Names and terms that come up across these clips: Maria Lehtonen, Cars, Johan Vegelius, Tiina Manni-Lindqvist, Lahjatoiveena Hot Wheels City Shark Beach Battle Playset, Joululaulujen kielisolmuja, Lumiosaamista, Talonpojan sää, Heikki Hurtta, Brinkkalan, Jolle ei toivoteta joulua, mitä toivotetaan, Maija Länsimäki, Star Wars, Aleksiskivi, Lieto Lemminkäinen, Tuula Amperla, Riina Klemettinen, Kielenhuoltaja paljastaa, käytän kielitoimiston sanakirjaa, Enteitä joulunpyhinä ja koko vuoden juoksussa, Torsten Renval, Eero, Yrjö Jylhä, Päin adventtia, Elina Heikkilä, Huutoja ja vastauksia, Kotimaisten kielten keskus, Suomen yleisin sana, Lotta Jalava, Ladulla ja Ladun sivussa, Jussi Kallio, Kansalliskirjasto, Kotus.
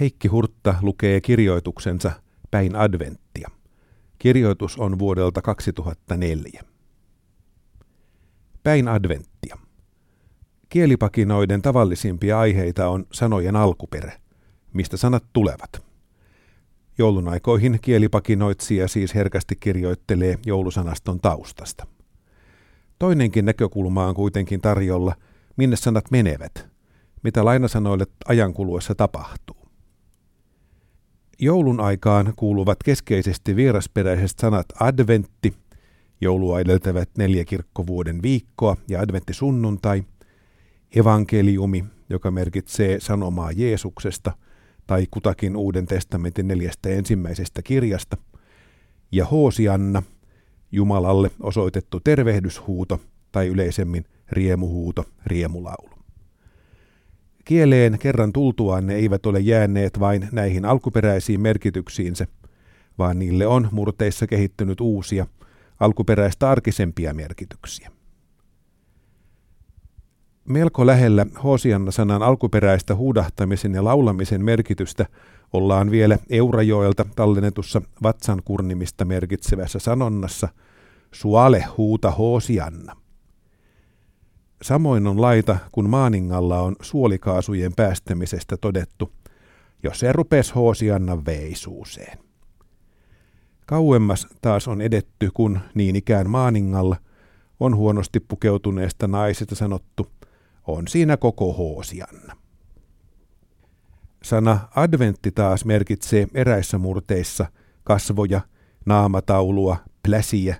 Heikki Hurtta lukee kirjoituksensa Päin adventtia. Kirjoitus on vuodelta 2004. Päin adventtia. Kielipakinoiden tavallisimpia aiheita on sanojen alkuperä, mistä sanat tulevat. Joulun aikoihin kielipakinoitsija siis herkästi kirjoittelee joulusanaston taustasta. Toinenkin näkökulma on kuitenkin tarjolla, minne sanat menevät, mitä lainasanoille ajan kuluessa tapahtuu. Joulun aikaan kuuluvat keskeisesti vierasperäiset sanat adventti, joulua edeltävät 4 kirkkovuoden viikkoa ja adventtisunnuntai, evankeliumi, joka merkitsee sanomaa Jeesuksesta tai kutakin Uuden testamentin 4 ensimmäisestä kirjasta, ja hoosianna, Jumalalle osoitettu tervehdyshuuto tai yleisemmin riemuhuuto, riemulaulu. Kieleen kerran tultuaan ne eivät ole jääneet vain näihin alkuperäisiin merkityksiinsä, vaan niille on murteissa kehittynyt uusia, alkuperäistä arkisempia merkityksiä. Melko lähellä hoosianna-sanan alkuperäistä huudahtamisen ja laulamisen merkitystä ollaan vielä Eurajoelta tallennetussa vatsan kurnimista merkitsevässä sanonnassa Suale huuta hoosianna. Samoin on laita, kun maaningalla on suolikaasujen päästämisestä todettu, jos se rupes hoosiannan veisuuseen. Kauemmas taas on edetty, kun niin ikään maaningalla on huonosti pukeutuneesta naisesta sanottu, on siinä koko hoosianna. Sana adventti taas merkitsee eräissä murteissa kasvoja, naamataulua, pläsiä,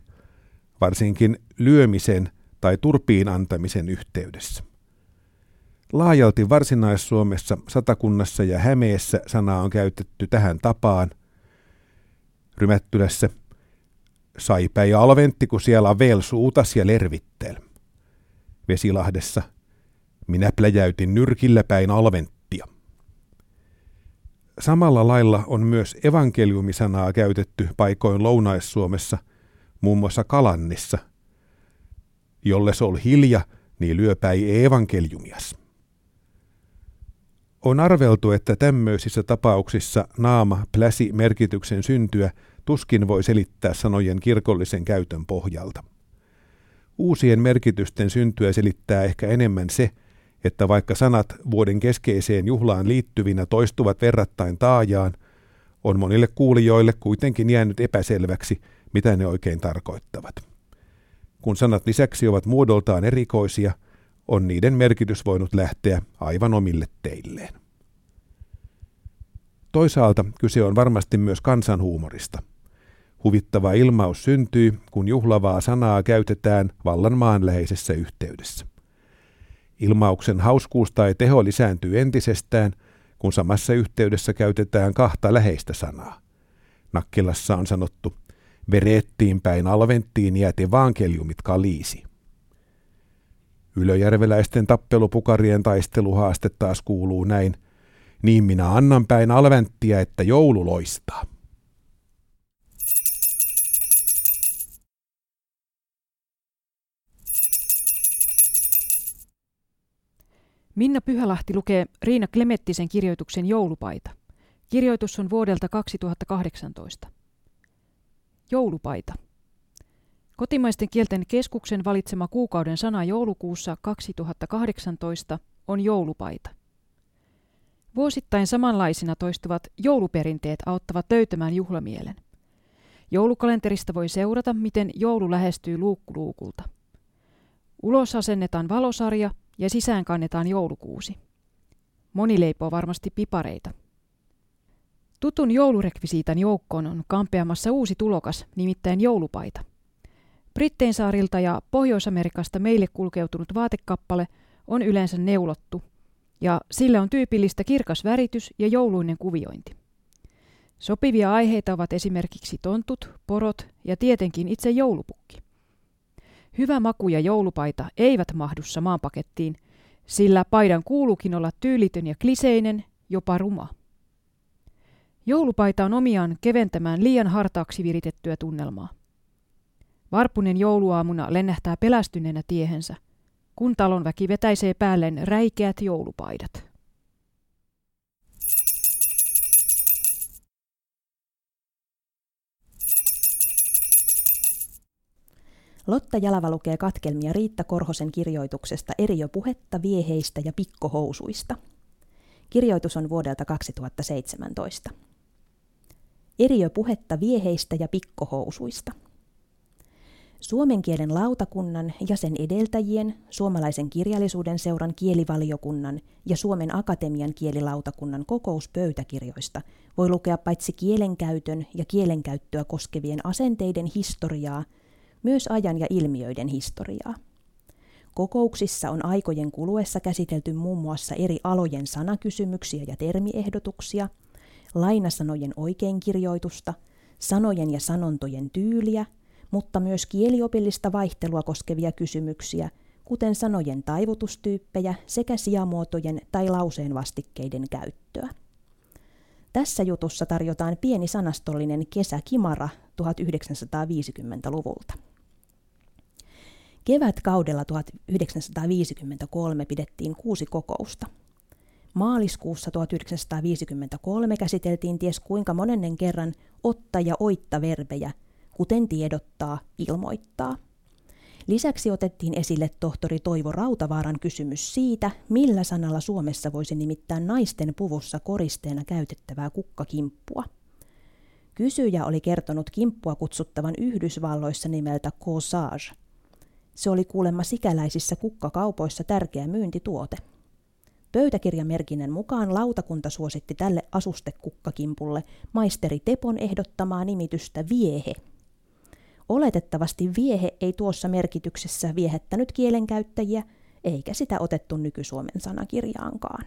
varsinkin lyömisen tai turpiin antamisen yhteydessä. Laajalti Varsinais-Suomessa, Satakunnassa ja Hämeessä sanaa on käytetty tähän tapaan. Rymättylässä saipä ja alventti, kun siellä on veel suutas ja lervittel. Vesilahdessa minä pläjäytin nyrkillä päin alventtia. Samalla lailla on myös evankeliumisanaa käytetty paikoin Lounais-Suomessa, muun muassa Kalannissa. Jolle se oli hilja, niin lyöpäi evankeliumias. On arveltu, että tämmöisissä tapauksissa naama pläsi merkityksen syntyä tuskin voi selittää sanojen kirkollisen käytön pohjalta. Uusien merkitysten syntyä selittää ehkä enemmän se, että vaikka sanat vuoden keskeiseen juhlaan liittyvinä toistuvat verrattain taajaan, on monille kuulijoille kuitenkin jäänyt epäselväksi, mitä ne oikein tarkoittavat. Kun sanat lisäksi ovat muodoltaan erikoisia, on niiden merkitys voinut lähteä aivan omille teilleen. Toisaalta kyse on varmasti myös kansanhuumorista. Huvittava ilmaus syntyy, kun juhlavaa sanaa käytetään vallan maanläheisessä yhteydessä. Ilmauksen hauskuus tai teho lisääntyy entisestään, kun samassa yhteydessä käytetään 2 läheistä sanaa. Nakkilassa on sanottu, verettiin päin alventtiin jäti vankeliumit kaliisi. Ylöjärveläisten tappelupukarien taisteluhaaste taas kuuluu näin, niin minä annan päin alventtia, että joulu loistaa. Minna Pyhälahti lukee Riina Klemettisen kirjoituksen Joulupaita. Kirjoitus on vuodelta 2018. Joulupaita. Kotimaisten kielten keskuksen valitsema kuukauden sana joulukuussa 2018 on joulupaita. Vuosittain samanlaisina toistuvat jouluperinteet auttavat löytämään juhlamielen. Joulukalenterista voi seurata, miten joulu lähestyy luukku luukulta. Ulos asennetaan valosarja ja sisään kannetaan joulukuusi. Moni leipoo varmasti pipareita. Tutun joulurekvisiitan joukkoon on kampeamassa uusi tulokas, nimittäin joulupaita. Brittein saarilta ja Pohjois-Amerikasta meille kulkeutunut vaatekappale on yleensä neulottu, ja sille on tyypillistä kirkas väritys ja jouluinen kuviointi. Sopivia aiheita ovat esimerkiksi tontut, porot ja tietenkin itse joulupukki. Hyvä maku ja joulupaita eivät mahdu samaan pakettiin, sillä paidan kuuluukin olla tyylitön ja kliseinen, jopa ruma. Joulupaita on omiaan keventämään liian hartaaksi viritettyä tunnelmaa. Varpunen jouluaamuna lennähtää pelästyneenä tiehensä, kun talonväki vetäisee päälleen räikeät joulupaidat. Lotta Jalava lukee katkelmia Riitta Korhosen kirjoituksesta Eriöpuhetta, vieheistä ja pikkohousuista. Kirjoitus on vuodelta 2017. Eriöpuhetta vieheistä ja pikkohousuista. Suomen kielen lautakunnan ja sen edeltäjien, Suomalaisen kirjallisuuden seuran kielivaliokunnan ja Suomen Akatemian kielilautakunnan kokouspöytäkirjoista voi lukea paitsi kielenkäytön ja kielenkäyttöä koskevien asenteiden historiaa, myös ajan ja ilmiöiden historiaa. Kokouksissa on aikojen kuluessa käsitelty muun muassa eri alojen sanakysymyksiä ja termiehdotuksia, lainasanojen oikeinkirjoitusta, sanojen ja sanontojen tyyliä, mutta myös kieliopillista vaihtelua koskevia kysymyksiä, kuten sanojen taivutustyyppejä sekä sijamuotojen tai lauseenvastikkeiden käyttöä. Tässä jutussa tarjotaan pieni sanastollinen kesäkimara 1950-luvulta. Kevätkaudella 1953 pidettiin 6 kokousta. Maaliskuussa 1953 käsiteltiin ties kuinka monennen kerran otta- ja oitta-verbejä, kuten tiedottaa, ilmoittaa. Lisäksi otettiin esille tohtori Toivo Rautavaaran kysymys siitä, millä sanalla Suomessa voisi nimittää naisten puvussa koristeena käytettävää kukkakimppua. Kysyjä oli kertonut kimppua kutsuttavan Yhdysvalloissa nimeltä corsage. Se oli kuulemma sikäläisissä kukkakaupoissa tärkeä myyntituote. Pöytäkirjamerkinnän mukaan lautakunta suositti tälle asustekukkakimpulle maisteri Tepon ehdottamaa nimitystä viehe. Oletettavasti viehe ei tuossa merkityksessä viehättänyt kielenkäyttäjiä, eikä sitä otettu nyky-Suomen sanakirjaankaan.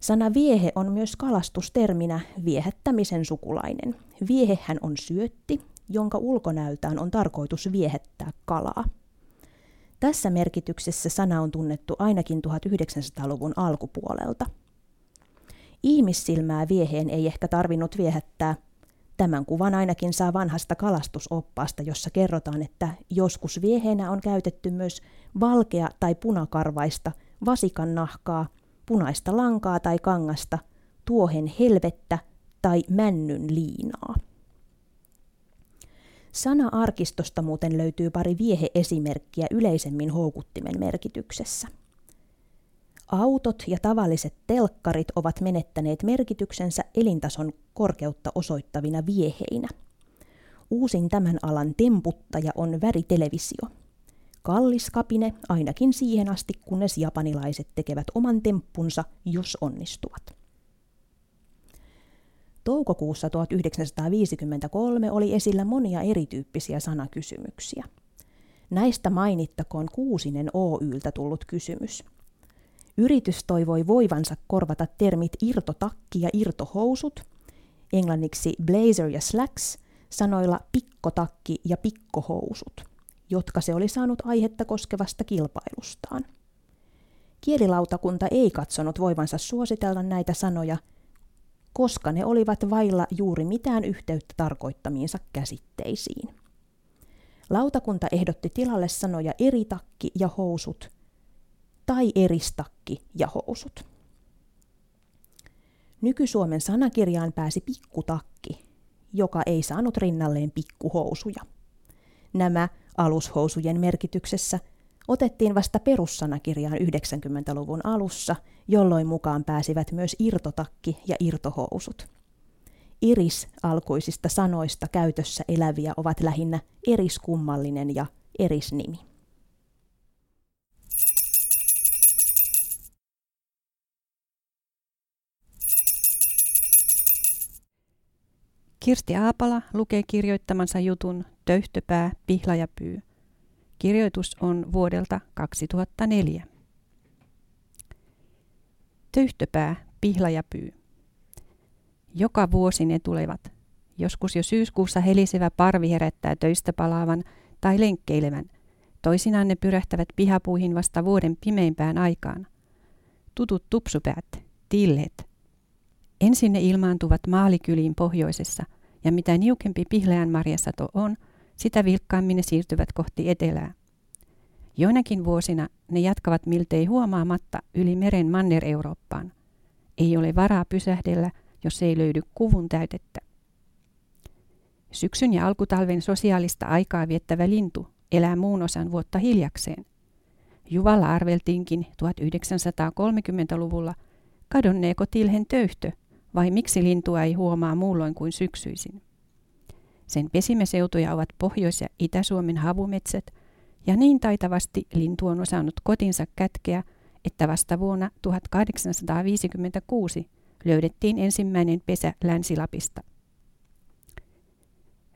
Sana viehe on myös kalastusterminä viehättämisen sukulainen. Viehehän on syötti, jonka ulkonäöltään on tarkoitus viehättää kalaa. Tässä merkityksessä sana on tunnettu ainakin 1900-luvun alkupuolelta. Ihmissilmää vieheen ei ehkä tarvinnut viehättää. Tämän kuvan ainakin saa vanhasta kalastusoppaasta, jossa kerrotaan, että joskus vieheenä on käytetty myös valkea- tai punakarvaista, vasikan nahkaa, punaista lankaa tai kangasta, tuohen helvettä tai männyn liinaa. Sana-arkistosta muuten löytyy pari viehe-esimerkkiä yleisemmin houkuttimen merkityksessä. Autot ja tavalliset telkkarit ovat menettäneet merkityksensä elintason korkeutta osoittavina vieheinä. Uusin tämän alan temputtaja on väritelevisio. Kallis kapine ainakin siihen asti, kunnes japanilaiset tekevät oman temppunsa, jos onnistuvat. Toukokuussa 1953 oli esillä monia erityyppisiä sanakysymyksiä. Näistä mainittakoon Kuusinen Oyltä tullut kysymys. Yritys toivoi voivansa korvata termit irtotakki ja irtohousut, englanniksi blazer ja slacks, sanoilla pikkotakki ja pikkohousut, jotka se oli saanut aihetta koskevasta kilpailustaan. Kielilautakunta ei katsonut voivansa suositella näitä sanoja, koska ne olivat vailla juuri mitään yhteyttä tarkoittamiinsa käsitteisiin. Lautakunta ehdotti tilalle sanoja eri takki ja housut tai eristakki ja housut. Nyky-Suomen sanakirjaan pääsi pikkutakki, joka ei saanut rinnalleen pikkuhousuja. Nämä alushousujen merkityksessä otettiin vasta perussanakirjaan 90-luvun alussa, jolloin mukaan pääsivät myös irtotakki ja irtohousut. Eris-alkuisista sanoista käytössä eläviä ovat lähinnä eriskummallinen ja erisnimi. Kirsti Aapala lukee kirjoittamansa jutun Töyhtöpää, Pihla ja Pyy. Kirjoitus on vuodelta 2004. Töyhtöpää, Pihla ja Pyy. Joka vuosi ne tulevat. Joskus jo syyskuussa helisevä parvi herättää töistä palaavan tai lenkkeilevän. Toisinaan ne pyrähtävät pihapuihin vasta vuoden pimeimpään aikaan. Tutut tupsupäät, tillet. Ensin ne ilmaantuvat maalikyliin pohjoisessa, ja mitä niukempi Pihlajan marjasato on, sitä vilkkaammin ne siirtyvät kohti etelää. Joinakin vuosina ne jatkavat miltei huomaamatta yli meren Manner-Eurooppaan. Ei ole varaa pysähdellä, jos ei löydy kuvun täytettä. Syksyn ja alkutalven sosiaalista aikaa viettävä lintu elää muun osan vuotta hiljakseen. Juvalla arveltiinkin 1930-luvulla, kadonneeko tilhen töyhtö vai miksi lintua ei huomaa muulloin kuin syksyisin. Sen pesimäseutuja ovat Pohjois- ja Itä-Suomen havumetsät, ja niin taitavasti lintu on osannut kotinsa kätkeä, että vasta vuonna 1856 löydettiin ensimmäinen pesä Länsi-Lapista.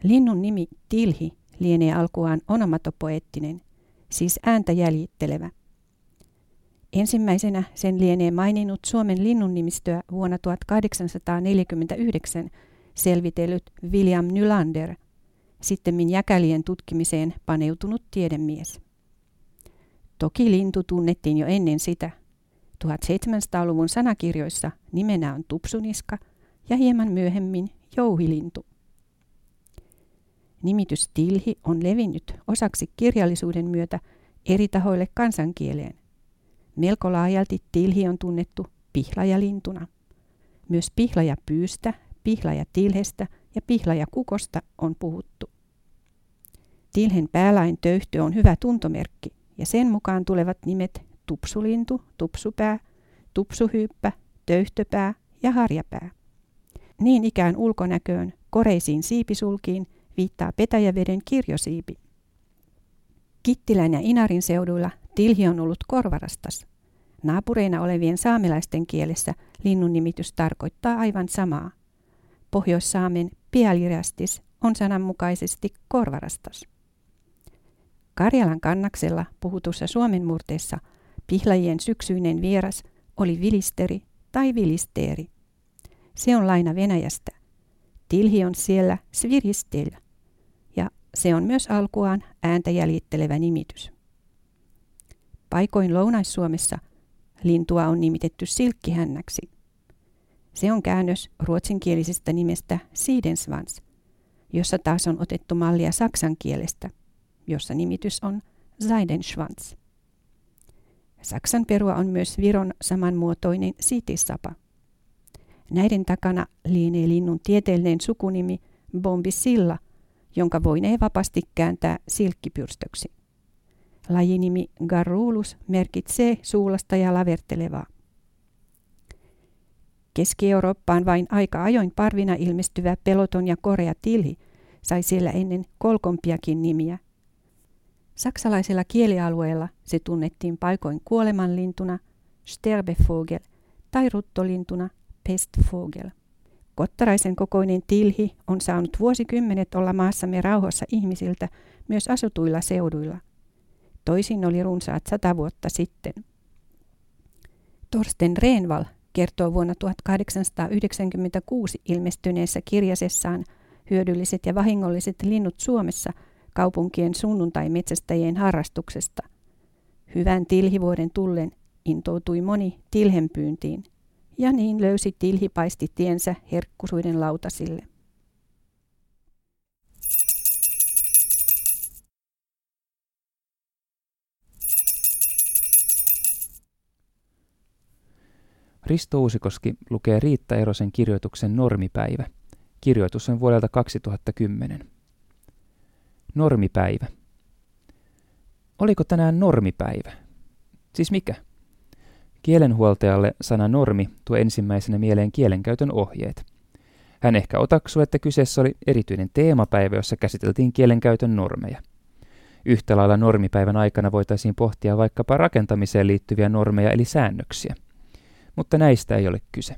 Linnun nimi tilhi lienee alkuaan onomatopoeettinen, siis ääntä jäljittelevä. Ensimmäisenä sen lienee maininnut Suomen linnunnimistöä vuonna 1849 selvitellyt William Nylander, sittemmin jäkälien tutkimiseen paneutunut tiedemies. Toki lintu tunnettiin jo ennen sitä. 1700-luvun sanakirjoissa nimenä on tupsuniska ja hieman myöhemmin jouhilintu. Nimitys tilhi on levinnyt osaksi kirjallisuuden myötä eri tahoille kansankieleen. Melko laajalti tilhi on tunnettu pihlajalintuna. Myös pihlajapyystä, pihlajatilhestä ja pihlajakukosta on puhuttu. Tilhen päälain töyhtö on hyvä tuntomerkki ja sen mukaan tulevat nimet tupsulintu, tupsupää, tupsuhyyppä, töyhtöpää ja harjapää. Niin ikään ulkonäköön, koreisiin siipisulkiin viittaa Petäjäveden kirjosiipi. Kittilän ja Inarin seuduilla tilhi on ollut korvarastas. Naapureina olevien saamelaisten kielessä linnun nimitys tarkoittaa aivan samaa. Pohjois-Saamen pialirastis on sananmukaisesti korvarastas. Karjalan kannaksella puhutussa Suomen murteessa pihlajien syksyinen vieras oli vilisteri tai vilisteeri. Se on laina Venäjästä. Tilhi on siellä sviristeillä ja se on myös alkuaan ääntä jäljittelevä nimitys. Paikoin Lounais-Suomessa lintua on nimitetty silkkihännäksi. Se on käännös ruotsinkielisestä nimestä siidensvans, jossa taas on otettu mallia saksan kielestä, jossa nimitys on seidenschwanz. Saksan perua on myös Viron samanmuotoinen siitissapa. Näiden takana lienee linnun tieteellinen sukunimi bombisilla, jonka voinee vapaasti kääntää silkkipyrstöksi. Lajinimi garrulus merkitsee suulasta ja lavertelevaa. Keski-Eurooppaan vain aika ajoin parvina ilmestyvä peloton ja korea tilhi sai siellä ennen kolkompiakin nimiä. Saksalaisella kielialueella se tunnettiin paikoin kuolemanlintuna, sterbevogel, tai ruttolintuna, pestvogel. Kottaraisen kokoinen tilhi on saanut vuosikymmenet olla maassamme rauhassa ihmisiltä myös asutuilla seuduilla. Toisin oli runsaat 100 vuotta sitten. Torsten Renval kertoo vuonna 1896 ilmestyneessä kirjasessaan Hyödylliset ja vahingolliset linnut Suomessa kaupunkien sunnuntaimetsästäjien harrastuksesta. Hyvän tilhivuoden tullen intoutui moni tilhenpyyntiin, ja niin löysi tilhipaisti tiensä herkkusuiden lautasille. Risto Uusikoski lukee Riitta Erosen kirjoituksen Normipäivä. Kirjoitus on vuodelta 2010. Normipäivä. Oliko tänään normipäivä? Siis mikä? Kielenhuoltajalle sana normi tuo ensimmäisenä mieleen kielenkäytön ohjeet. Hän ehkä otaksui, että kyseessä oli erityinen teemapäivä, jossa käsiteltiin kielenkäytön normeja. Yhtä lailla normipäivän aikana voitaisiin pohtia vaikkapa rakentamiseen liittyviä normeja eli säännöksiä. Mutta näistä ei ole kyse.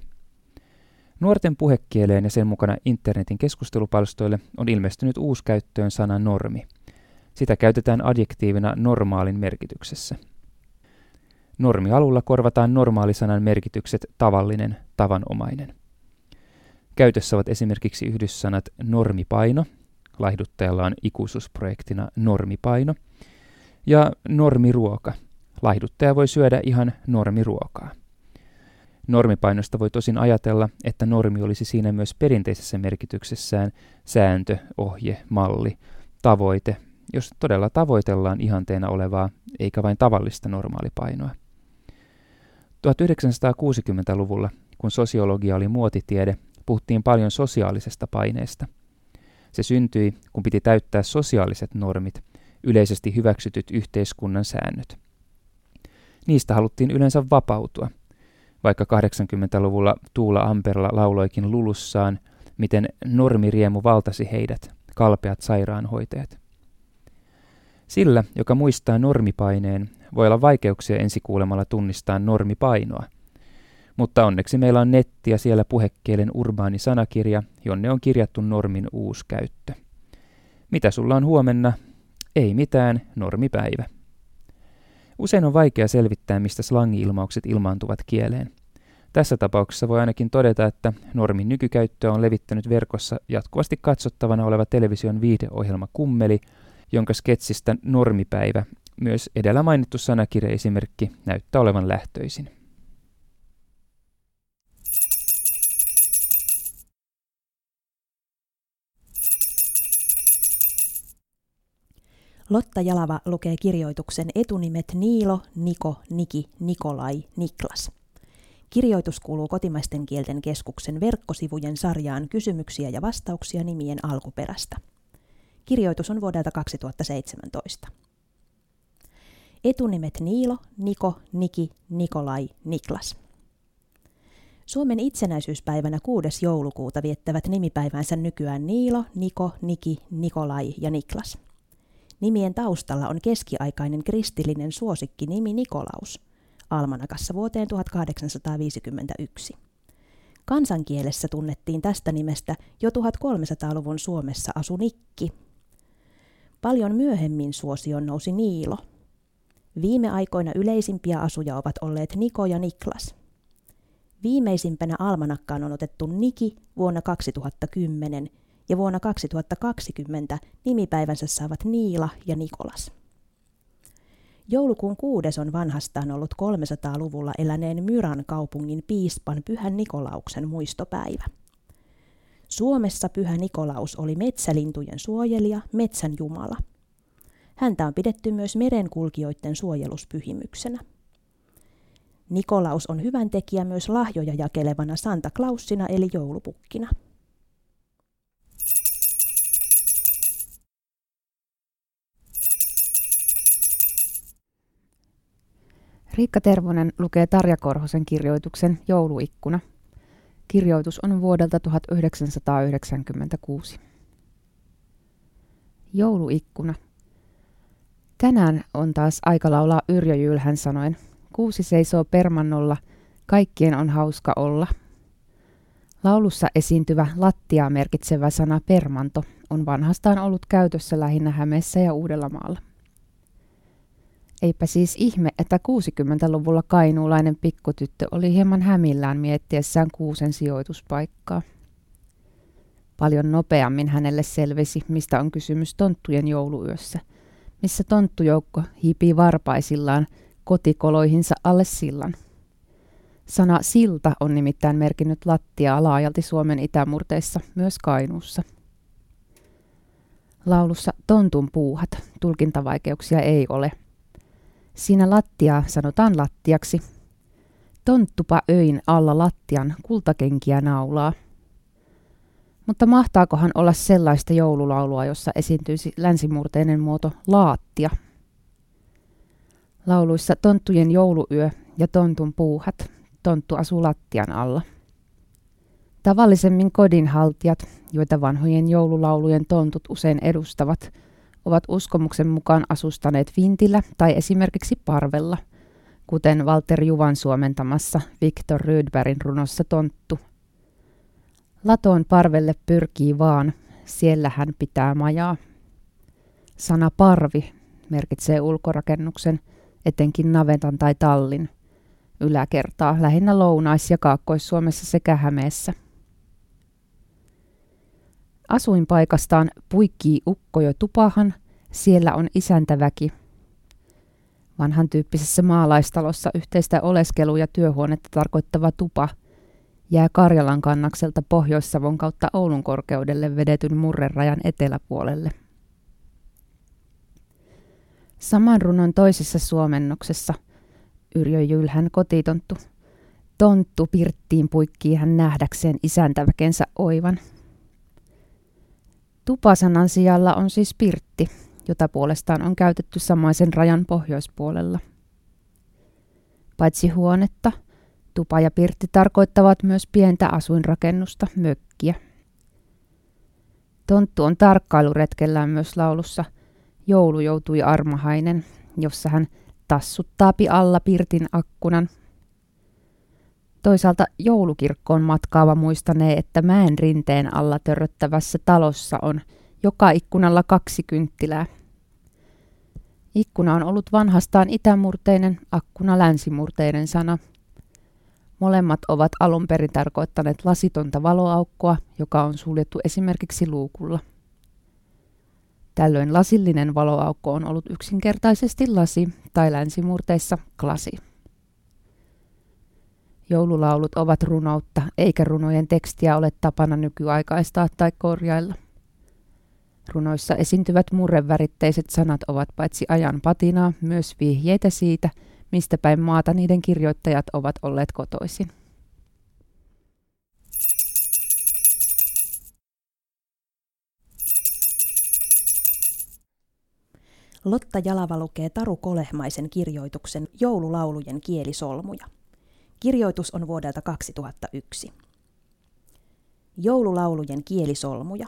Nuorten puhekieleen ja sen mukana internetin keskustelupalstoille on ilmestynyt uuskäyttöön sana normi. Sitä käytetään adjektiivina normaalin merkityksessä. Normialulla korvataan normaalisanan merkitykset tavallinen, tavanomainen. Käytössä ovat esimerkiksi yhdyssanat normipaino, laihduttajalla on ikuisuusprojektina normipaino, ja normiruoka, laihduttaja voi syödä ihan normiruokaa. Normipainosta voi tosin ajatella, että normi olisi siinä myös perinteisessä merkityksessään sääntö, ohje, malli, tavoite, jos todella tavoitellaan ihanteena olevaa, eikä vain tavallista normaalipainoa. 1960-luvulla, kun sosiologia oli muotitiede, puhuttiin paljon sosiaalisesta paineesta. Se syntyi, kun piti täyttää sosiaaliset normit, yleisesti hyväksytyt yhteiskunnan säännöt. Niistä haluttiin yleensä vapautua. Vaikka 80-luvulla Tuula Amperla lauloikin lulussaan, miten normiriemu valtasi heidät, kalpeat sairaanhoitajat. Sillä, joka muistaa normipaineen, voi olla vaikeuksia ensikuulemalla tunnistaa normipainoa. Mutta onneksi meillä on netti ja siellä puhekielen urbaani sanakirja, jonne on kirjattu normin uuskäyttö. Mitä sulla on huomenna? Ei mitään, normipäivä. Usein on vaikea selvittää, mistä slangi-ilmaukset ilmaantuvat kieleen. Tässä tapauksessa voi ainakin todeta, että normin nykykäyttöä on levittänyt verkossa jatkuvasti katsottavana oleva television viihdeohjelma Kummeli, jonka sketsistä normipäivä, myös edellä mainittu sanakirjaesimerkki, näyttää olevan lähtöisin. Lotta Jalava lukee kirjoituksen etunimet Niilo, Niko, Niki, Nikolai, Niklas. Kirjoitus kuuluu Kotimaisten kielten keskuksen verkkosivujen sarjaan kysymyksiä ja vastauksia nimien alkuperästä. Kirjoitus on vuodelta 2017. Etunimet Niilo, Niko, Niki, Nikolai, Niklas. Suomen itsenäisyyspäivänä 6. joulukuuta viettävät nimipäivänsä nykyään Niilo, Niko, Niki, Nikolai ja Niklas. Nimien taustalla on keskiaikainen kristillinen suosikkinimi Nikolaus, almanakassa vuoteen 1851. Kansankielessä tunnettiin tästä nimestä jo 1300-luvun Suomessa asu Nikki. Paljon myöhemmin suosion nousi Niilo. Viime aikoina yleisimpiä asuja ovat olleet Niko ja Niklas. Viimeisimpänä almanakkaan on otettu Niki vuonna 2010 ja vuonna 2020 nimipäivänsä saavat Niila ja Nikolas. Joulukuun 6. on vanhastaan ollut 300-luvulla eläneen Myran kaupungin piispan Pyhän Nikolauksen muistopäivä. Suomessa Pyhä Nikolaus oli metsälintujen suojelija, metsän jumala. Häntä on pidetty myös merenkulkijoiden suojeluspyhimyksenä. Nikolaus on hyvän tekijä myös lahjoja jakelevana Santa Clausina eli joulupukkina. Riikka Tervonen lukee Tarja Korhosen kirjoituksen Jouluikkuna. Kirjoitus on vuodelta 1996. Jouluikkuna. Tänään on taas aika laulaa Yrjö Jylhän sanoen. Kuusi seisoo permannolla, kaikkien on hauska olla. Laulussa esiintyvä lattiaa merkitsevä sana permanto on vanhastaan ollut käytössä lähinnä Hämeessä ja Uudellamaalla. Eipä siis ihme, että 60-luvulla kainuulainen pikkutyttö oli hieman hämillään miettiessään kuusen sijoituspaikkaa. Paljon nopeammin hänelle selvisi, mistä on kysymys Tonttujen jouluyössä, missä tonttujoukko hiipii varpaisillaan kotikoloihinsa alle sillan. Sana silta on nimittäin merkinnyt lattiaa laajalti Suomen itämurteissa, myös Kainuussa. Laulussa Tontun puuhat tulkintavaikeuksia ei ole. Siinä lattiaa sanotaan lattiaksi. Tonttupa öin alla lattian kultakenkiä naulaa. Mutta mahtaakohan olla sellaista joululaulua, jossa esiintyisi länsimurteinen muoto laattia? Lauluissa Tonttujen jouluyö ja Tontun puuhat. Tonttu asuu lattian alla. Tavallisemmin kodinhaltijat, joita vanhojen joululaulujen tontut usein edustavat, ovat uskomuksen mukaan asustaneet vintillä tai esimerkiksi parvella, kuten Walter Juvan suomentamassa Viktor Rydbergin runossa Tonttu. Latoon parvelle pyrkii vaan, siellä hän pitää majaa. Sana parvi merkitsee ulkorakennuksen, etenkin navetan tai tallin, yläkertaa lähinnä Lounais- ja Kaakkois-Suomessa sekä Hämeessä. Asuinpaikastaan puikkii ukko jo tupahan, siellä on isäntäväki. Vanhan tyyppisessä maalaistalossa yhteistä oleskelu- ja työhuonetta tarkoittava tupa jää Karjalan kannakselta Pohjois-Savon kautta Oulun korkeudelle vedetyn murrerajan eteläpuolelle. Saman runon toisessa suomennoksessa Yrjö Jylhän kotitonttu. Tonttu pirttiin puikkii hän nähdäkseen isäntäväkensä oivan. Tupasanan sijalla on siis pirtti, jota puolestaan on käytetty samaisen rajan pohjoispuolella. Paitsi huonetta, tupa ja pirtti tarkoittavat myös pientä asuinrakennusta, mökkiä. Tonttu on tarkkailuretkellään myös laulussa Joulu joutui armahainen, jossa hän tassuttaapi alla pirtin akkunan. Toisaalta joulukirkkoon matkaava muistanee, että mäen rinteen alla törröttävässä talossa on joka ikkunalla 2 kynttilää. Ikkuna on ollut vanhastaan itämurteinen, akkuna länsimurteinen sana. Molemmat ovat alun perin tarkoittaneet lasitonta valoaukkoa, joka on suljettu esimerkiksi luukulla. Tällöin lasillinen valoaukko on ollut yksinkertaisesti lasi tai länsimurteissa klasi. Joululaulut ovat runoutta, eikä runojen tekstiä ole tapana nykyaikaistaa tai korjailla. Runoissa esiintyvät murreväritteiset sanat ovat paitsi ajan patinaa, myös vihjeitä siitä, mistä päin maata niiden kirjoittajat ovat olleet kotoisin. Lotta Jalava lukee Taru Kolehmaisen kirjoituksen Joululaulujen kielisolmuja. Kirjoitus on vuodelta 2001. Joululaulujen kielisolmuja.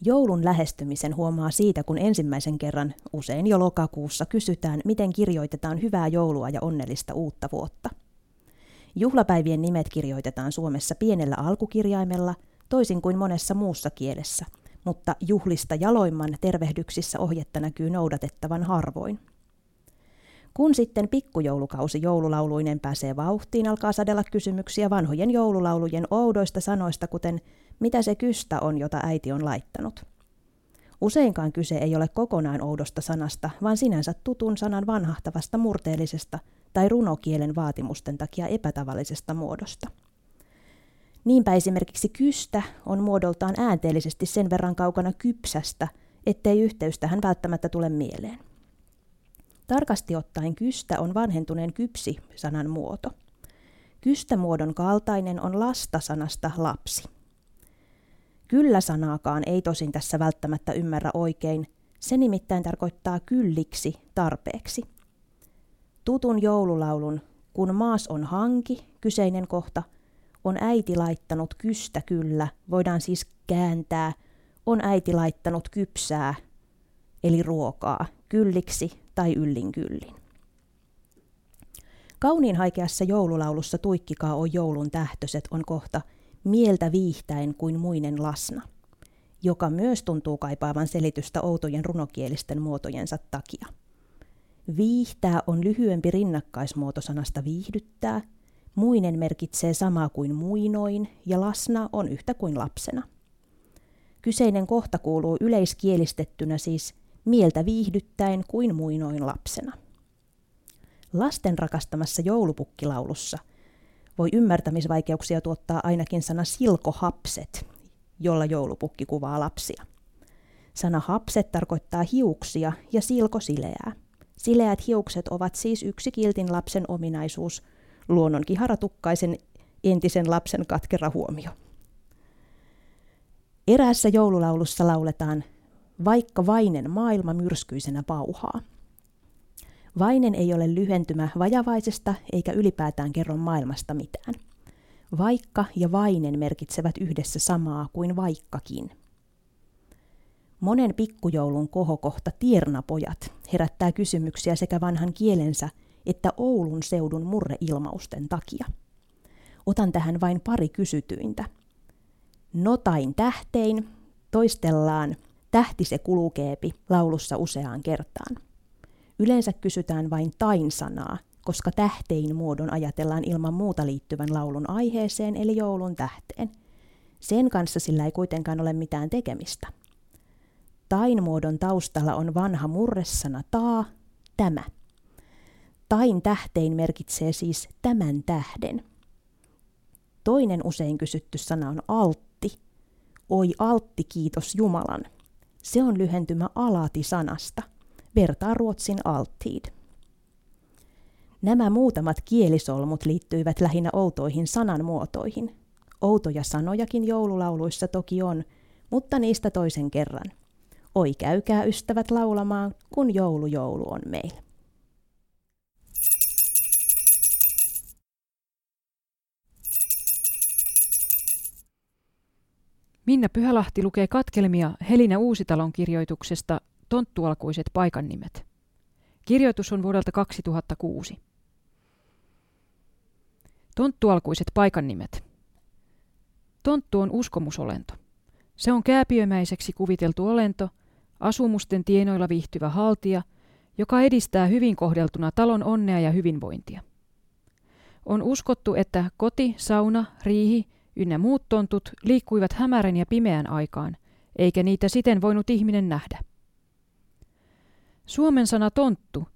Joulun lähestymisen huomaa siitä, kun ensimmäisen kerran, usein jo lokakuussa, kysytään, miten kirjoitetaan hyvää joulua ja onnellista uutta vuotta. Juhlapäivien nimet kirjoitetaan Suomessa pienellä alkukirjaimella, toisin kuin monessa muussa kielessä, mutta juhlista jaloimman tervehdyksissä ohjetta näkyy noudatettavan harvoin. Kun sitten pikkujoulukausi joululauluinen pääsee vauhtiin, alkaa sadella kysymyksiä vanhojen joululaulujen oudoista sanoista, kuten mitä se kystä on, jota äiti on laittanut. Useinkaan kyse ei ole kokonaan oudosta sanasta, vaan sinänsä tutun sanan vanhahtavasta murteellisesta tai runokielen vaatimusten takia epätavallisesta muodosta. Niinpä esimerkiksi kystä on muodoltaan äänteellisesti sen verran kaukana kypsästä, ettei yhteys tähän välttämättä tule mieleen. Tarkasti ottaen kystä on vanhentuneen kypsi-sanan muoto. Kystä-muodon kaltainen on lasta-sanasta lapsi. Kyllä-sanaakaan ei tosin tässä välttämättä ymmärrä oikein, se nimittäin tarkoittaa kylliksi, tarpeeksi. Tutun joululaulun Kun maas on hanki, kyseinen kohta, on äiti laittanut kystä kyllä, voidaan siis kääntää, on äiti laittanut kypsää, eli ruokaa, kylliksi tai yllin kyllin. Kauniin haikeassa joululaulussa Tuikkikaa on joulun tähtöset on kohta mieltä viihtäen kuin muinen lasna, joka myös tuntuu kaipaavan selitystä outojen runokielisten muotojensa takia. Viihtää on lyhyempi rinnakkaismuoto sanasta viihdyttää, muinen merkitsee samaa kuin muinoin ja lasna on yhtä kuin lapsena. Kyseinen kohta kuuluu yleiskielistettynä siis mieltä viihdyttäen kuin muinoin lapsena. Lasten rakastamassa joulupukkilaulussa voi ymmärtämisvaikeuksia tuottaa ainakin sana silkohapset, jolla joulupukki kuvaa lapsia. Sana hapset tarkoittaa hiuksia ja silko sileää. Sileät hiukset ovat siis yksi kiltin lapsen ominaisuus, luonnonkihartukkaisen entisen lapsen katkera huomio. Eräässä joululaulussa lauletaan Vaikka vainen maailma myrskyisenä pauhaa. Vainen ei ole lyhentymä vajavaisesta eikä ylipäätään kerro maailmasta mitään. Vaikka ja vainen merkitsevät yhdessä samaa kuin vaikkakin. Monen pikkujoulun kohokohta tiernapojat herättää kysymyksiä sekä vanhan kielensä että Oulun seudun murreilmausten takia. Otan tähän vain pari kysytyintä. Notain tähtein toistellaan Tähti se kulukeepi laulussa useaan kertaan. Yleensä kysytään vain tain-sanaa, koska tähtein muodon ajatellaan ilman muuta liittyvän laulun aiheeseen eli joulun tähteen. Sen kanssa sillä ei kuitenkaan ole mitään tekemistä. Tain muodon taustalla on vanha murresana taa, tämä. Tain tähtein merkitsee siis tämän tähden. Toinen usein kysytty sana on altti. Oi altti kiitos Jumalan. Se on lyhentymä alati-sanasta. Vertaa ruotsin altid. Nämä muutamat kielisolmut liittyivät lähinnä outoihin sananmuotoihin. Outoja sanojakin joululauluissa toki on, mutta niistä toisen kerran. Oi käykää ystävät laulamaan, kun joulu on meillä. Minna Pyhälahti lukee katkelmia Helina Uusitalon kirjoituksesta Tonttualkuiset paikannimet. Kirjoitus on vuodelta 2006. Tonttualkuiset paikannimet. Tonttu on uskomusolento. Se on kääpiömäiseksi kuviteltu olento, asumusten tienoilla viihtyvä haltija, joka edistää hyvin kohdeltuna talon onnea ja hyvinvointia. On uskottu, että koti, sauna, riihi ynnä muut tontut liikkuivat hämärän ja pimeän aikaan, eikä niitä siten voinut ihminen nähdä. Suomen sana tonttu,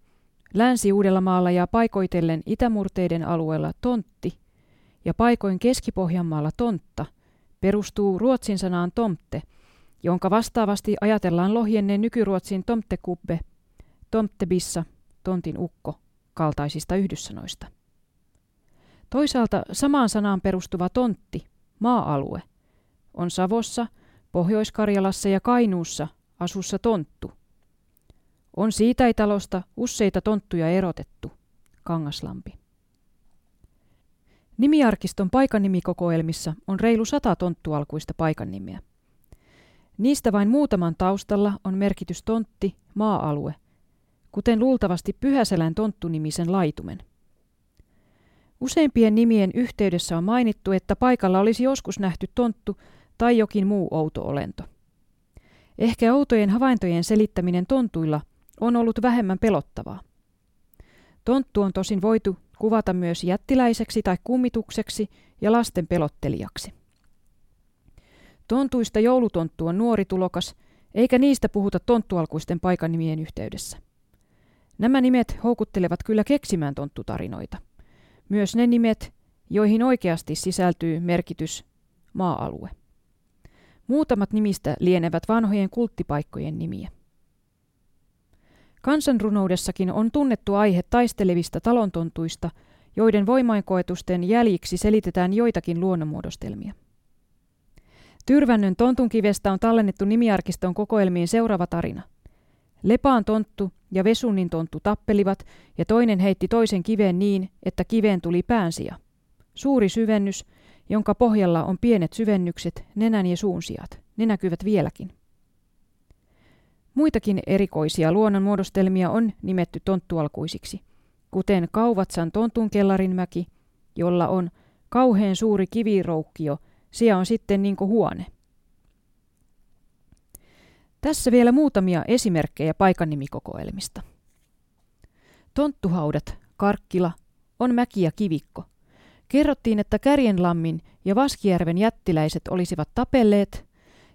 Länsi-Uudellamaalla ja paikoitellen Itämurteiden alueella tontti ja paikoin Keski-Pohjanmaalla tontta, perustuu ruotsin sanaan tomte, jonka vastaavasti ajatellaan lohjenneen nykyruotsin tomtekubbe, tomtebissa, tontin ukko, kaltaisista yhdyssanoista. Toisaalta samaan sanaan perustuva tontti, maa-alue, on Savossa, Pohjois-Karjalassa ja Kainuussa asussa tonttu. On siitä talosta useita tonttuja erotettu, Kangaslampi. Nimiarkiston paikannimikokoelmissa on reilu 100 tonttualkuista paikannimeä. Niistä vain muutaman taustalla on merkitys tontti, maa-alue, kuten luultavasti Pyhäselän tonttunimisen laitumen. Useimpien nimien yhteydessä on mainittu, että paikalla olisi joskus nähty tonttu tai jokin muu outo olento. Ehkä outojen havaintojen selittäminen tontuilla on ollut vähemmän pelottavaa. Tonttu on tosin voitu kuvata myös jättiläiseksi tai kummitukseksi ja lasten pelottelijaksi. Tontuista joulutonttu on nuori tulokas, eikä niistä puhuta tonttualkuisten paikanimien yhteydessä. Nämä nimet houkuttelevat kyllä keksimään tonttutarinoita. Myös ne nimet, joihin oikeasti sisältyy merkitys maa-alue. Muutamat nimistä lienevät vanhojen kulttipaikkojen nimiä. Kansanrunoudessakin on tunnettu aihe taistelevista talontontuista, joiden voimainkoetusten jäljiksi selitetään joitakin luonnonmuodostelmia. Tyrvännön tontunkivestä on tallennettu nimiarkiston kokoelmiin seuraava tarina. Lepaan tonttu ja Vesunnin tonttu tappelivat ja toinen heitti toisen kiveen niin, että kiveen tuli päänsija. Suuri syvennys, jonka pohjalla on pienet syvennykset, nenän ja suun sijat. Ne näkyvät vieläkin. Muitakin erikoisia luonnonmuodostelmia on nimetty tonttualkuisiksi, kuten Kauvatsan tontun kellarinmäki, jolla on kauhean suuri kiviroukkio, siellä on sitten niin kuin huone. Tässä vielä muutamia esimerkkejä paikannimikokoelmista. Tonttuhaudat, Karkkila, on mäki ja kivikko. Kerrottiin, että Kärjenlammin ja Vaskijärven jättiläiset olisivat tapelleet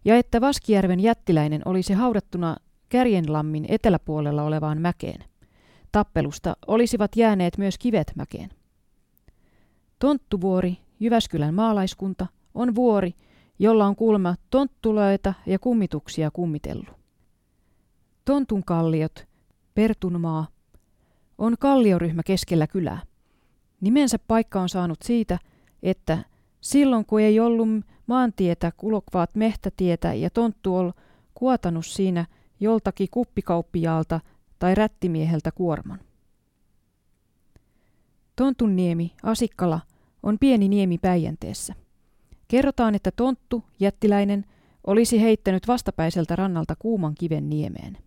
ja että Vaskijärven jättiläinen olisi haudattuna Kärjenlammin eteläpuolella olevaan mäkeen. Tappelusta olisivat jääneet myös kivet mäkeen. Tonttuvuori, Jyväskylän maalaiskunta, on vuori, jolla on kuulemma tonttuloita ja kummituksia kummitellut. Tontunkalliot, Pertunmaa, on kallioryhmä keskellä kylää. Nimensä paikka on saanut siitä, että silloin kun ei ollut maantietä, kulokvaat mehtätietä ja tonttu on kuotanut siinä joltakin kuppikauppiaalta tai rättimieheltä kuorman. Tontunniemi, Asikkala, on pieni niemi Päijänteessä. Kerrotaan, että tonttu, jättiläinen, olisi heittänyt vastapäiseltä rannalta kuuman kiven niemeen.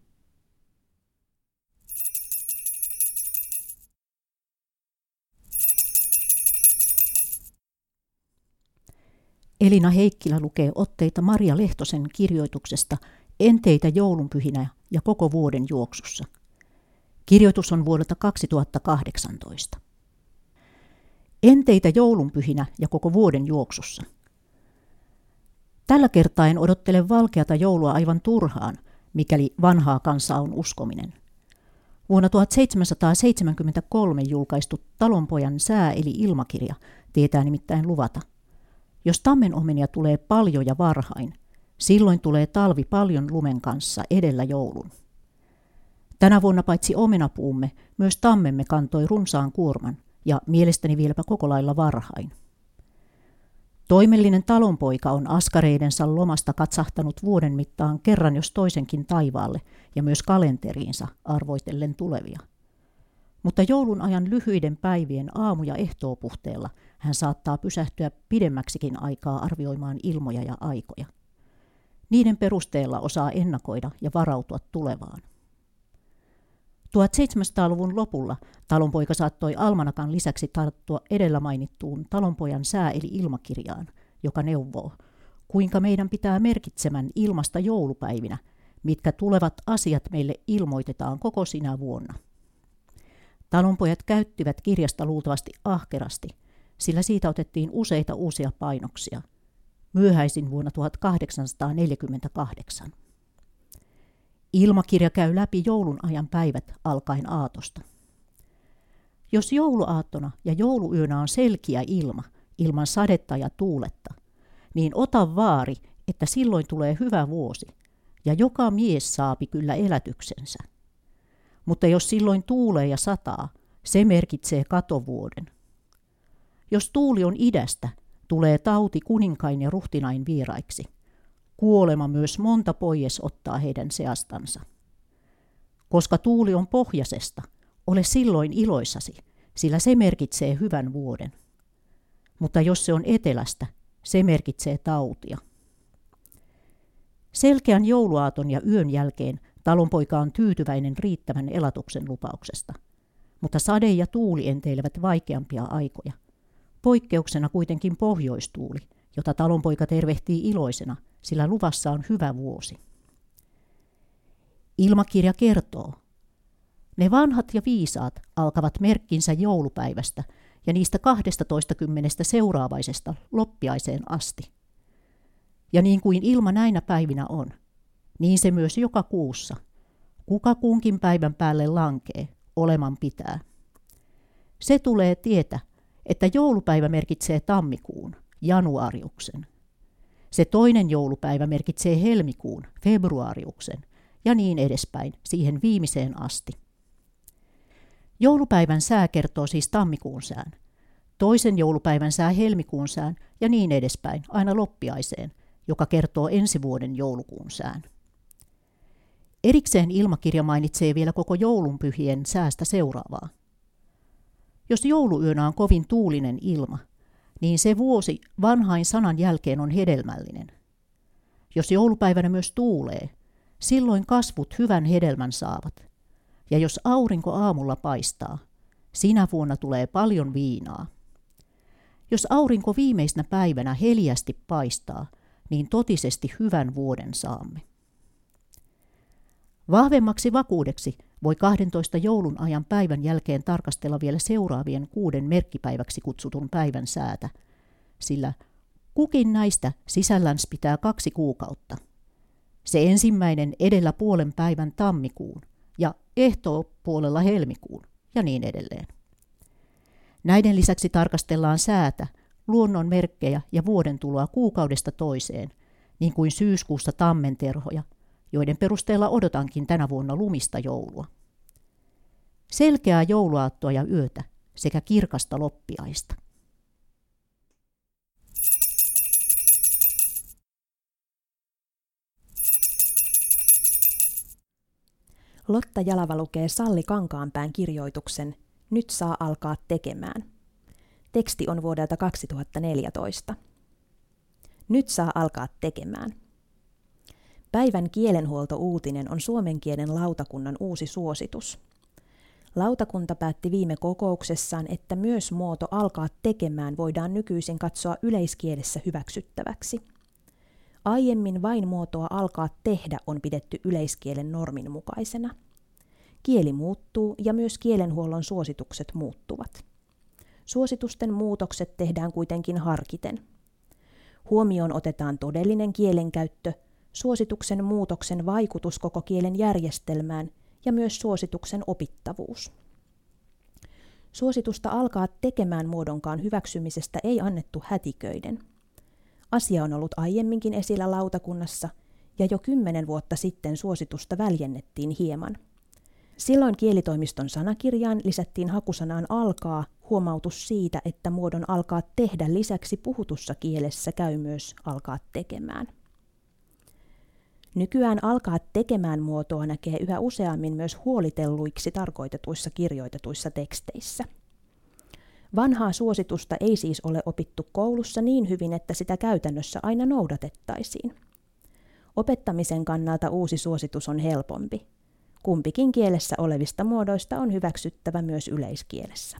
Elina Heikkilä lukee otteita Maria Lehtosen kirjoituksesta Enteitä joulunpyhinä ja koko vuoden juoksussa. Kirjoitus on vuodelta 2018. Enteitä joulunpyhinä ja koko vuoden juoksussa. Tällä kertaa en odottele valkeata joulua aivan turhaan, mikäli vanhaa kansaa on uskominen. Vuonna 1773 julkaistu Talonpojan sää eli ilmakirja tietää nimittäin luvata. Jos tammenomenia tulee paljon ja varhain, silloin tulee talvi paljon lumen kanssa edellä joulun. Tänä vuonna paitsi omenapuumme, myös tammemme kantoi runsaan kuorman ja mielestäni vieläpä koko lailla varhain. Toimellinen talonpoika on askareidensa lomasta katsahtanut vuoden mittaan kerran jos toisenkin taivaalle ja myös kalenteriinsa arvoitellen tulevia. Mutta joulun ajan lyhyiden päivien aamu- ja ehtoopuhteella hän saattaa pysähtyä pidemmäksikin aikaa arvioimaan ilmoja ja aikoja. Niiden perusteella osaa ennakoida ja varautua tulevaan. 1700-luvun lopulla talonpoika saattoi almanakan lisäksi tarttua edellä mainittuun Talonpojan sää eli ilmakirjaan, joka neuvoo, kuinka meidän pitää merkitsemän ilmasta joulupäivinä, mitkä tulevat asiat meille ilmoitetaan koko sinä vuonna. Talonpojat käyttivät kirjasta luultavasti ahkerasti, sillä siitä otettiin useita uusia painoksia. Myöhäisin vuonna 1848. Ilmakirja käy läpi joulun ajan päivät alkaen aatosta. Jos jouluaattona ja jouluyönä on selkiä ilma, ilman sadetta ja tuuletta, niin ota vaari, että silloin tulee hyvä vuosi, ja joka mies saapi kyllä elätyksensä. Mutta jos silloin tuulee ja sataa, se merkitsee katovuoden. Jos tuuli on idästä, tulee tauti kuninkain ja ruhtinain vieraiksi. Kuolema myös monta poies ottaa heidän seastansa. Koska tuuli on pohjasesta, ole silloin iloisasi, sillä se merkitsee hyvän vuoden. Mutta jos se on etelästä, se merkitsee tautia. Selkeän jouluaaton ja yön jälkeen talonpoika on tyytyväinen riittävän elatuksen lupauksesta, mutta sade ja tuuli enteilevät vaikeampia aikoja. Poikkeuksena kuitenkin pohjoistuuli, jota talonpoika tervehtii iloisena, sillä luvassa on hyvä vuosi. Ilmakirja kertoo. Ne vanhat ja viisaat alkavat merkkinsä joulupäivästä ja niistä 12.10 seuraavaisesta loppiaiseen asti. Ja niin kuin ilma näinä päivinä on, niin se myös joka kuussa, kuka kunkin päivän päälle lankee, oleman pitää. Se tulee tietä, että joulupäivä merkitsee tammikuun, januariuksen. Se toinen joulupäivä merkitsee helmikuun, februariuksen ja niin edespäin siihen viimeiseen asti. Joulupäivän sää kertoo siis tammikuun sään, toisen joulupäivän sää helmikuun sään ja niin edespäin aina loppiaiseen, joka kertoo ensi vuoden joulukuun sään. Erikseen ilmakirja mainitsee vielä koko joulunpyhien säästä seuraavaa. Jos jouluyönä on kovin tuulinen ilma, niin se vuosi vanhain sanan jälkeen on hedelmällinen. Jos joulupäivänä myös tuulee, silloin kasvut hyvän hedelmän saavat. Ja jos aurinko aamulla paistaa, sinä vuonna tulee paljon viinaa. Jos aurinko viimeisenä päivänä heljästi paistaa, niin totisesti hyvän vuoden saamme. Vahvemmaksi vakuudeksi voi 12 joulun ajan päivän jälkeen tarkastella vielä seuraavien 6 merkkipäiväksi kutsutun päivän säätä, sillä kukin näistä sisällänsä pitää 2 kuukautta. Se ensimmäinen edellä puolen päivän tammikuun ja ehtoopuolella helmikuun ja niin edelleen. Näiden lisäksi tarkastellaan säätä, luonnon merkkejä ja vuoden tuloa kuukaudesta toiseen, niin kuin syyskuussa tammenterhoja, joiden perusteella odotankin tänä vuonna lumista joulua. Selkeää jouluaattoa ja yötä sekä kirkasta loppiaista. Lotta Jalava lukee Salli Kankaanpään kirjoituksen Nyt saa alkaa tekemään. Teksti on vuodelta 2014. Nyt saa alkaa tekemään. Päivän kielenhuoltouutinen on suomen kielen lautakunnan uusi suositus. Lautakunta päätti viime kokouksessaan, että myös muoto alkaa tekemään voidaan nykyisin katsoa yleiskielessä hyväksyttäväksi. Aiemmin vain muotoa alkaa tehdä on pidetty yleiskielen normin mukaisena. Kieli muuttuu ja myös kielenhuollon suositukset muuttuvat. Suositusten muutokset tehdään kuitenkin harkiten. Huomioon otetaan todellinen kielenkäyttö, suosituksen muutoksen vaikutus koko kielen järjestelmään ja myös suosituksen opittavuus. Suositusta alkaa tekemään muodonkaan hyväksymisestä ei annettu hätiköiden. Asia on ollut aiemminkin esillä lautakunnassa ja jo 10 vuotta sitten suositusta väljennettiin hieman. Silloin kielitoimiston sanakirjaan lisättiin hakusanaan alkaa Huomautus siitä, että muodon alkaa tehdä lisäksi puhutussa kielessä käy myös alkaa tekemään. Nykyään alkaa tekemään muotoa näkee yhä useammin myös huolitelluiksi tarkoitetuissa kirjoitetuissa teksteissä. Vanhaa suositusta ei siis ole opittu koulussa niin hyvin, että sitä käytännössä aina noudatettaisiin. Opettamisen kannalta uusi suositus on helpompi. Kumpikin kielessä olevista muodoista on hyväksyttävä myös yleiskielessä.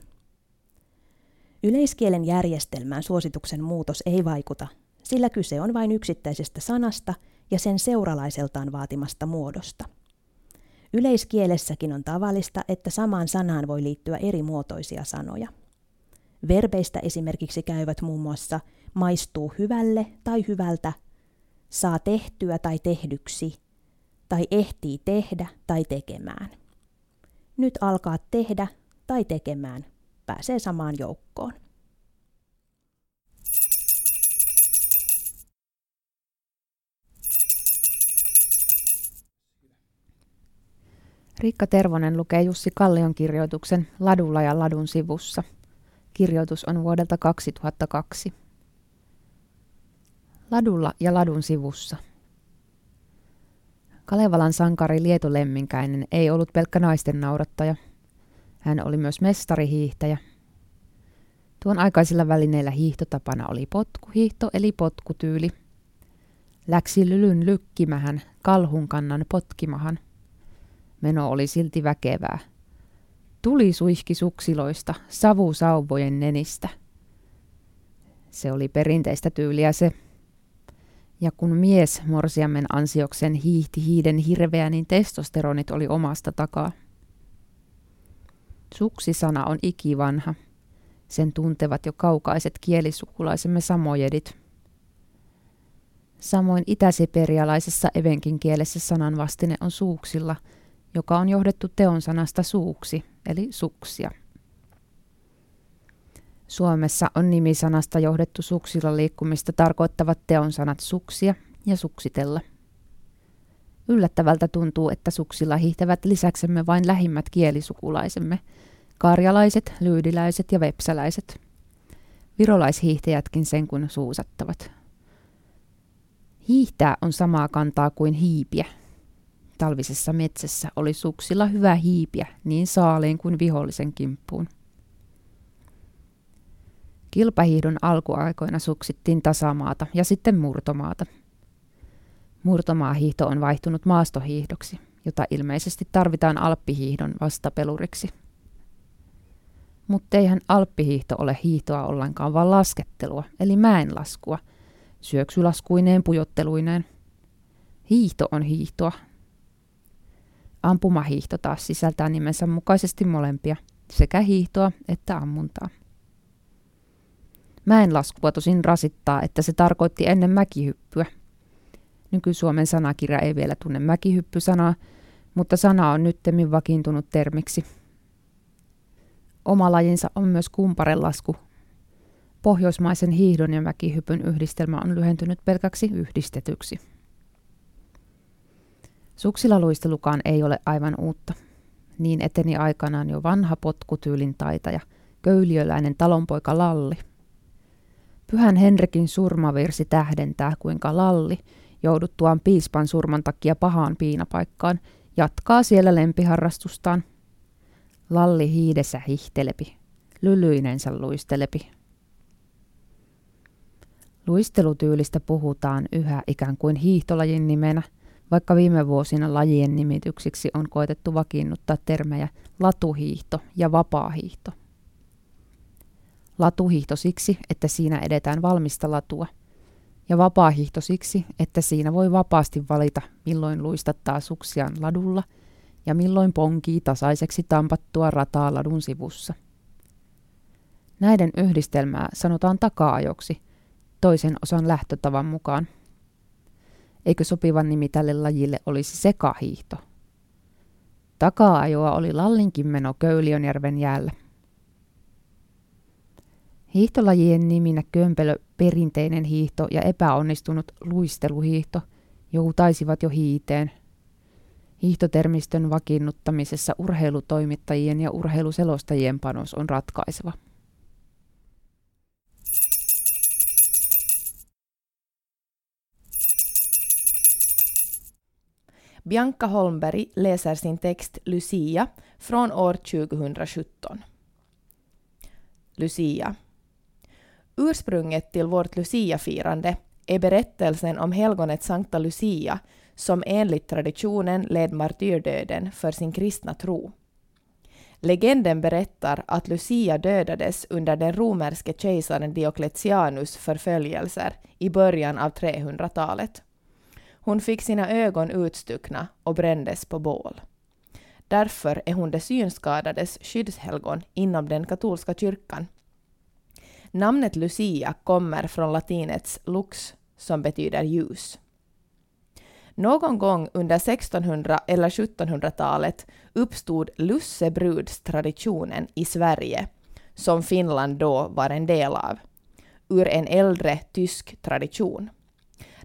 Yleiskielen järjestelmään suosituksen muutos ei vaikuta, sillä kyse on vain yksittäisestä sanasta ja sen seuralaiseltaan vaatimasta muodosta. Yleiskielessäkin on tavallista, että samaan sanaan voi liittyä eri muotoisia sanoja. Verbeistä esimerkiksi käyvät muun muassa maistuu hyvälle tai hyvältä, saa tehtyä tai tehdyksi, tai ehtii tehdä tai tekemään. Nyt alkaa tehdä tai tekemään pääsee samaan joukkoon. Riikka Tervonen lukee Jussi Kallion kirjoituksen Ladulla ja Ladun sivussa. Kirjoitus on vuodelta 2002. Ladulla ja Ladun sivussa. Kalevalan sankari Lieto Lemminkäinen ei ollut pelkkä naisten naurattaja. Hän oli myös mestarihiihtäjä. Tuon aikaisilla välineillä hiihtotapana oli potkuhiihto eli potkutyyli. Läksi lylyn lykkimähän, kalhun kannan potkimahan. Meno oli silti väkevää. Tuli suihki suksiloista, savu sauvojen nenistä. Se oli perinteistä tyyliä se. Ja kun mies morsiamen ansioksen hiihti hiiden hirveä, niin testosteronit oli omasta takaa. Suksisana on ikivanha. Sen tuntevat jo kaukaiset kielisukulaisemme samojedit. Samoin itäsiperialaisessa evenkin kielessä sanan vastine on suuksilla, joka on johdettu teon sanasta suuksi, eli suksia. Suomessa on nimisanasta johdettu suksilla liikkumista tarkoittavat teon sanat suksia ja suksitella. Yllättävältä tuntuu, että suksilla hiihtävät lisäksemme vain lähimmät kielisukulaisemme, karjalaiset, lyydiläiset ja vepsäläiset. Virolaishiihtäjätkin sen kun suusattavat. Hiihtää on samaa kantaa kuin hiipiä. Talvisessa metsässä oli suksilla hyvä hiipiä niin saaliin kuin vihollisen kimppuun. Kilpahiihdon alkuaikoina suksittiin tasamaata ja sitten murtomaata. Murtomaahiihto on vaihtunut maastohiihdoksi, jota ilmeisesti tarvitaan alppihiihdon vastapeluriksi. Mutta eihän alppihiihto ole hiihtoa ollenkaan, vaan laskettelua, eli mäenlaskua, syöksylaskuineen pujotteluineen. Hiihto on hiihtoa. Ampumahiihto taas sisältää nimensä mukaisesti molempia, sekä hiihtoa että ammuntaa. Mäenlaskua tosin rasittaa, että se tarkoitti ennen mäkihyppyä. Nyky-Suomen sanakirja ei vielä tunne mäkihyppysanaa, mutta sana on nyttemmin vakiintunut termiksi. Oma lajinsa on myös kumparelasku. Pohjoismaisen hiihdon ja mäkihypyn yhdistelmä on lyhentynyt pelkäksi yhdistetyksi. Suksilaluistelukaan ei ole aivan uutta. Niin eteni aikanaan jo vanha potkutyylin taitaja, köyliöläinen talonpoika Lalli. Pyhän Henrikin surmavirsi tähdentää, kuinka Lalli, jouduttuaan piispan surman takia pahaan piinapaikkaan, jatkaa siellä lempiharrastustaan. Lalli hiidessä hihtelepi, lylyinensä luistelepi. Luistelutyylistä puhutaan yhä ikään kuin hiihtolajin nimenä, vaikka viime vuosina lajien nimityksiksi on koetettu vakiinnuttaa termejä latuhiihto ja vapaahiihto. Latuhiihto siksi, että siinä edetään valmista latua, ja vapaahiihto siksi, että siinä voi vapaasti valita, milloin luistattaa suksiaan ladulla ja milloin ponkii tasaiseksi tampattua rataa ladun sivussa. Näiden yhdistelmää sanotaan taka-ajoksi, toisen osan lähtötavan mukaan. Eikö sopivan nimi tälle lajille olisi sekahiihto? Taka-ajoa oli Lallinkin meno Köyliönjärven jäällä. Hiihtolajien niminä kömpelö, perinteinen hiihto ja epäonnistunut luisteluhiihto joutaisivat jo hiiteen. Hiihtotermistön vakiinnuttamisessa urheilutoimittajien ja urheiluselostajien panos on ratkaiseva. Bianca Holmberg läser sin text Lucia från år 2017. Lucia. Ursprunget till vårt Lucia-firande är berättelsen om helgonet Sankta Lucia som enligt traditionen led martyrdöden för sin kristna tro. Legenden berättar att Lucia dödades under den romerske kejsaren Diocletianus förföljelser i början av 300-talet. Hon fick sina ögon utstuckna och brändes på bål. Därför är hon det synskadades skyddshelgon inom den katolska kyrkan. Namnet Lucia kommer från latinets lux som betyder ljus. Någon gång under 1600- eller 1700-talet uppstod lussebrudstraditionen i Sverige, som Finland då var en del av, ur en äldre tysk tradition.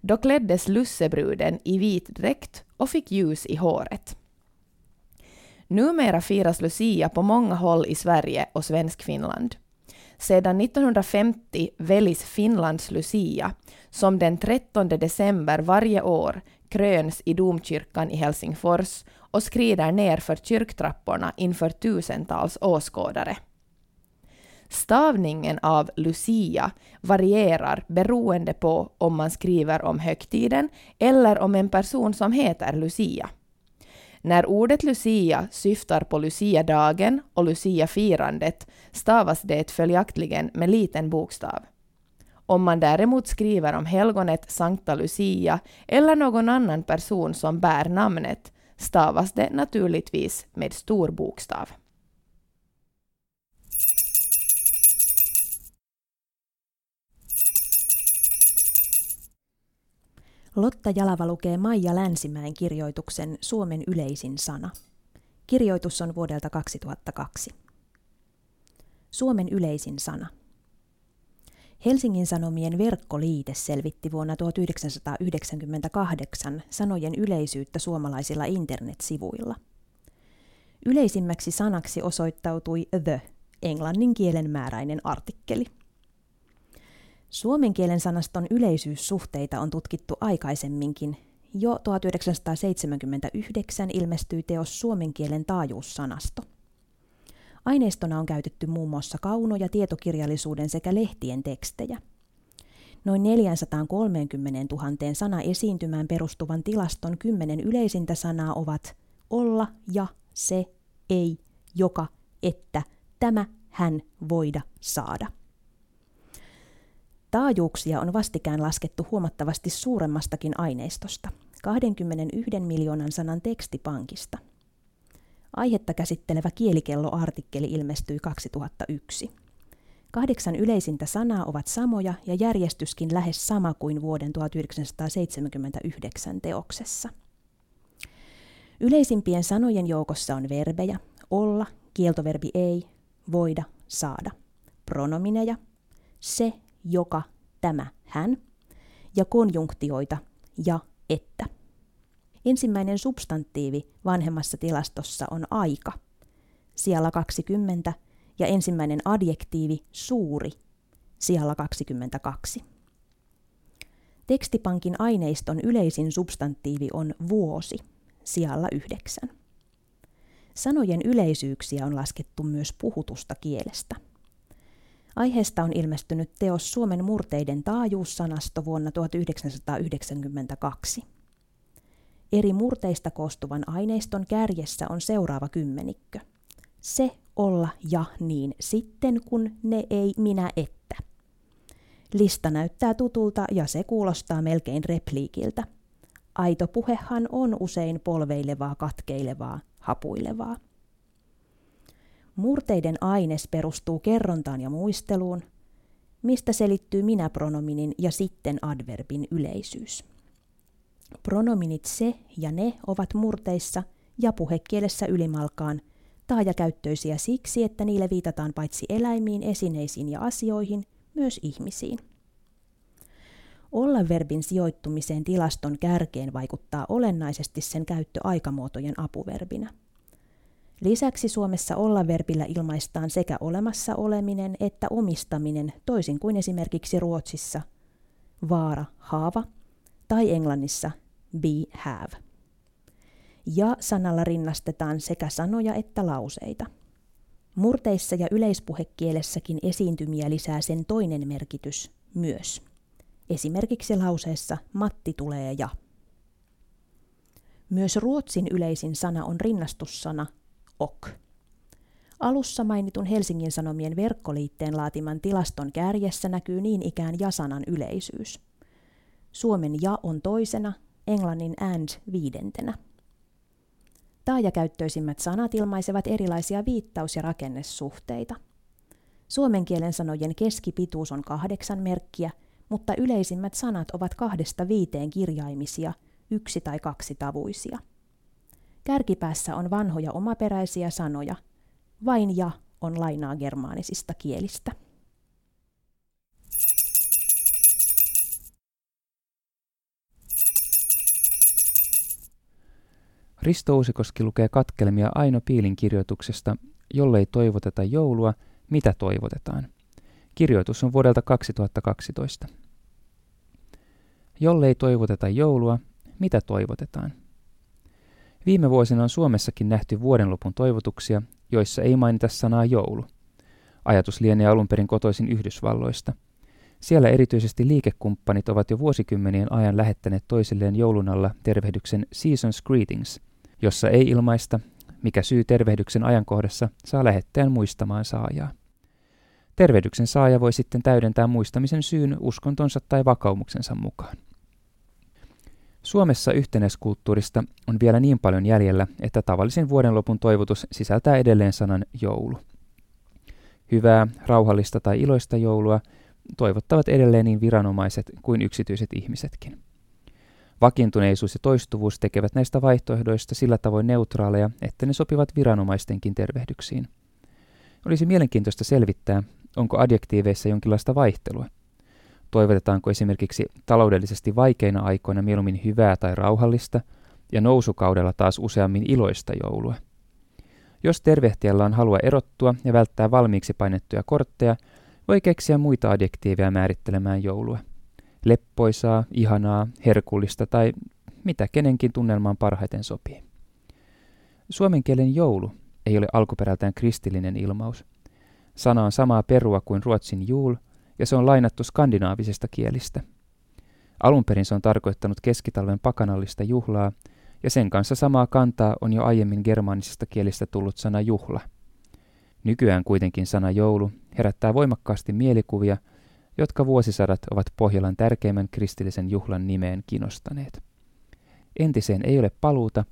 Då kläddes lussebruden i vit dräkt och fick ljus i håret. Numera firas Lucia på många håll i Sverige och Svenskfinland. Sedan 1950 väljs Finlands Lucia, som den 13 december varje år kröns i domkyrkan i Helsingfors och skrider ner för kyrktrapporna inför tusentals åskådare. Stavningen av Lucia varierar beroende på om man skriver om högtiden eller om en person som heter Lucia. När ordet Lucia syftar på Lucia-dagen och Lucia-firandet stavas det följaktligen med liten bokstav. Om man däremot skriver om helgonet Sankta Lucia eller någon annan person som bär namnet stavas det naturligtvis med stor bokstav. Lotta Jalava lukee Maija Länsimäen kirjoituksen Suomen yleisin sana. Kirjoitus on vuodelta 2002. Suomen yleisin sana. Helsingin Sanomien verkkoliite selvitti vuonna 1998 sanojen yleisyyttä suomalaisilla internetsivuilla. Yleisimmäksi sanaksi osoittautui the, englannin kielenmääräinen artikkeli. Suomen kielen sanaston yleisyyssuhteita on tutkittu aikaisemminkin. Jo 1979 ilmestyi teos Suomen kielen taajuussanasto. Aineistona on käytetty muun muassa kauno- ja tietokirjallisuuden sekä lehtien tekstejä. Noin 430 000 sanaesiintymään perustuvan tilaston 10 yleisintä sanaa ovat olla, ja, se, ei, joka, että, tämä, hän, voida, saada. Taajuuksia on vastikään laskettu huomattavasti suuremmastakin aineistosta, 21 miljoonan sanan tekstipankista. Aihetta käsittelevä kielikello-artikkeli ilmestyi 2001. 8 yleisintä sanaa ovat samoja ja järjestyskin lähes sama kuin vuoden 1979 teoksessa. Yleisimpien sanojen joukossa on verbejä, olla, kieltoverbi ei, voida, saada, pronomineja, se, joka, tämä, hän, ja konjunktioita, ja, että. Ensimmäinen substantiivi vanhemmassa tilastossa on aika, sijalla 20, ja ensimmäinen adjektiivi suuri, sijalla 22. Tekstipankin aineiston yleisin substantiivi on vuosi, sijalla 9. Sanojen yleisyyksiä on laskettu myös puhutusta kielestä. Aiheesta on ilmestynyt teos Suomen murteiden taajuussanasto vuonna 1992. Eri murteista koostuvan aineiston kärjessä on seuraava kymmenikko. Se, olla ja niin sitten, kun ne ei minä että. Lista näyttää tutulta ja se kuulostaa melkein repliikiltä. Aito puhehan on usein polveilevaa, katkeilevaa, hapuilevaa. Murteiden aines perustuu kerrontaan ja muisteluun, mistä selittyy minä-pronominin ja sitten adverbin yleisyys. Pronominit se ja ne ovat murteissa ja puhekielessä ylimalkaan taajakäyttöisiä siksi, että niillä viitataan paitsi eläimiin, esineisiin ja asioihin, myös ihmisiin. Olla-verbin sijoittumiseen tilaston kärkeen vaikuttaa olennaisesti sen käyttö aikamuotojen apuverbinä. Lisäksi Suomessa olla-verbillä ilmaistaan sekä olemassa oleminen että omistaminen, toisin kuin esimerkiksi Ruotsissa vaara, haava tai Englannissa be, have. ja sanalla rinnastetaan sekä sanoja että lauseita. Murteissa ja yleispuhekielessäkin esiintymiä lisää sen toinen merkitys myös. Esimerkiksi lauseessa Matti tulee ja. Myös ruotsin yleisin sana on rinnastussana ok. Alussa mainitun Helsingin Sanomien verkkoliitteen laatiman tilaston kärjessä näkyy niin ikään ja-sanan yleisyys. Suomen ja on toisena, englannin and viidentenä. Taajakäyttöisimmät sanat ilmaisevat erilaisia viittaus- ja rakennesuhteita. Suomen kielen sanojen keskipituus on 8 merkkiä, mutta yleisimmät sanat ovat 2–5 kirjaimisia, 1- tai 2-tavuisia. Kärkipäässä on vanhoja omaperäisiä sanoja. Vain ja on lainaa germaanisista kielistä. Risto Uusikoski lukee katkelmia Aino Piilin kirjoituksesta Jolle ei toivoteta joulua, mitä toivotetaan. Kirjoitus on vuodelta 2012. Jolle ei toivoteta joulua, mitä toivotetaan. Viime vuosina on Suomessakin nähty vuodenlopun toivotuksia, joissa ei mainita sanaa joulu. Ajatus lienee alunperin kotoisin Yhdysvalloista. Siellä erityisesti liikekumppanit ovat jo vuosikymmenien ajan lähettäneet toisilleen joulun alla tervehdyksen Season's Greetings, jossa ei ilmaista, mikä syy tervehdyksen ajankohdassa saa lähettäjän muistamaan saajaa. Tervehdyksen saaja voi sitten täydentää muistamisen syyn uskontonsa tai vakaumuksensa mukaan. Suomessa yhtenäiskulttuurista on vielä niin paljon jäljellä, että tavallisin vuodenlopun toivotus sisältää edelleen sanan joulu. Hyvää, rauhallista tai iloista joulua toivottavat edelleen niin viranomaiset kuin yksityiset ihmisetkin. Vakiintuneisuus ja toistuvuus tekevät näistä vaihtoehdoista sillä tavoin neutraaleja, että ne sopivat viranomaistenkin tervehdyksiin. Olisi mielenkiintoista selvittää, onko adjektiiveissa jonkinlaista vaihtelua. Toivotetaanko esimerkiksi taloudellisesti vaikeina aikoina mieluummin hyvää tai rauhallista, ja nousukaudella taas useammin iloista joulua. Jos tervehtijällä on halua erottua ja välttää valmiiksi painettuja kortteja, voi keksiä muita adjektiiveja määrittelemään joulua. Leppoisaa, ihanaa, herkullista tai mitä kenenkin tunnelmaan parhaiten sopii. Suomen kielen joulu ei ole alkuperältään kristillinen ilmaus. Sana on samaa perua kuin ruotsin juul, ja se on lainattu skandinaavisesta kielistä. Alun perin se on tarkoittanut keskitalven pakanallista juhlaa, ja sen kanssa samaa kantaa on jo aiemmin germaanisesta kielistä tullut sana juhla. Nykyään kuitenkin sana joulu herättää voimakkaasti mielikuvia, jotka vuosisadat ovat Pohjolan tärkeimmän kristillisen juhlan nimeen kinostaneet. Entiseen ei ole paluuta,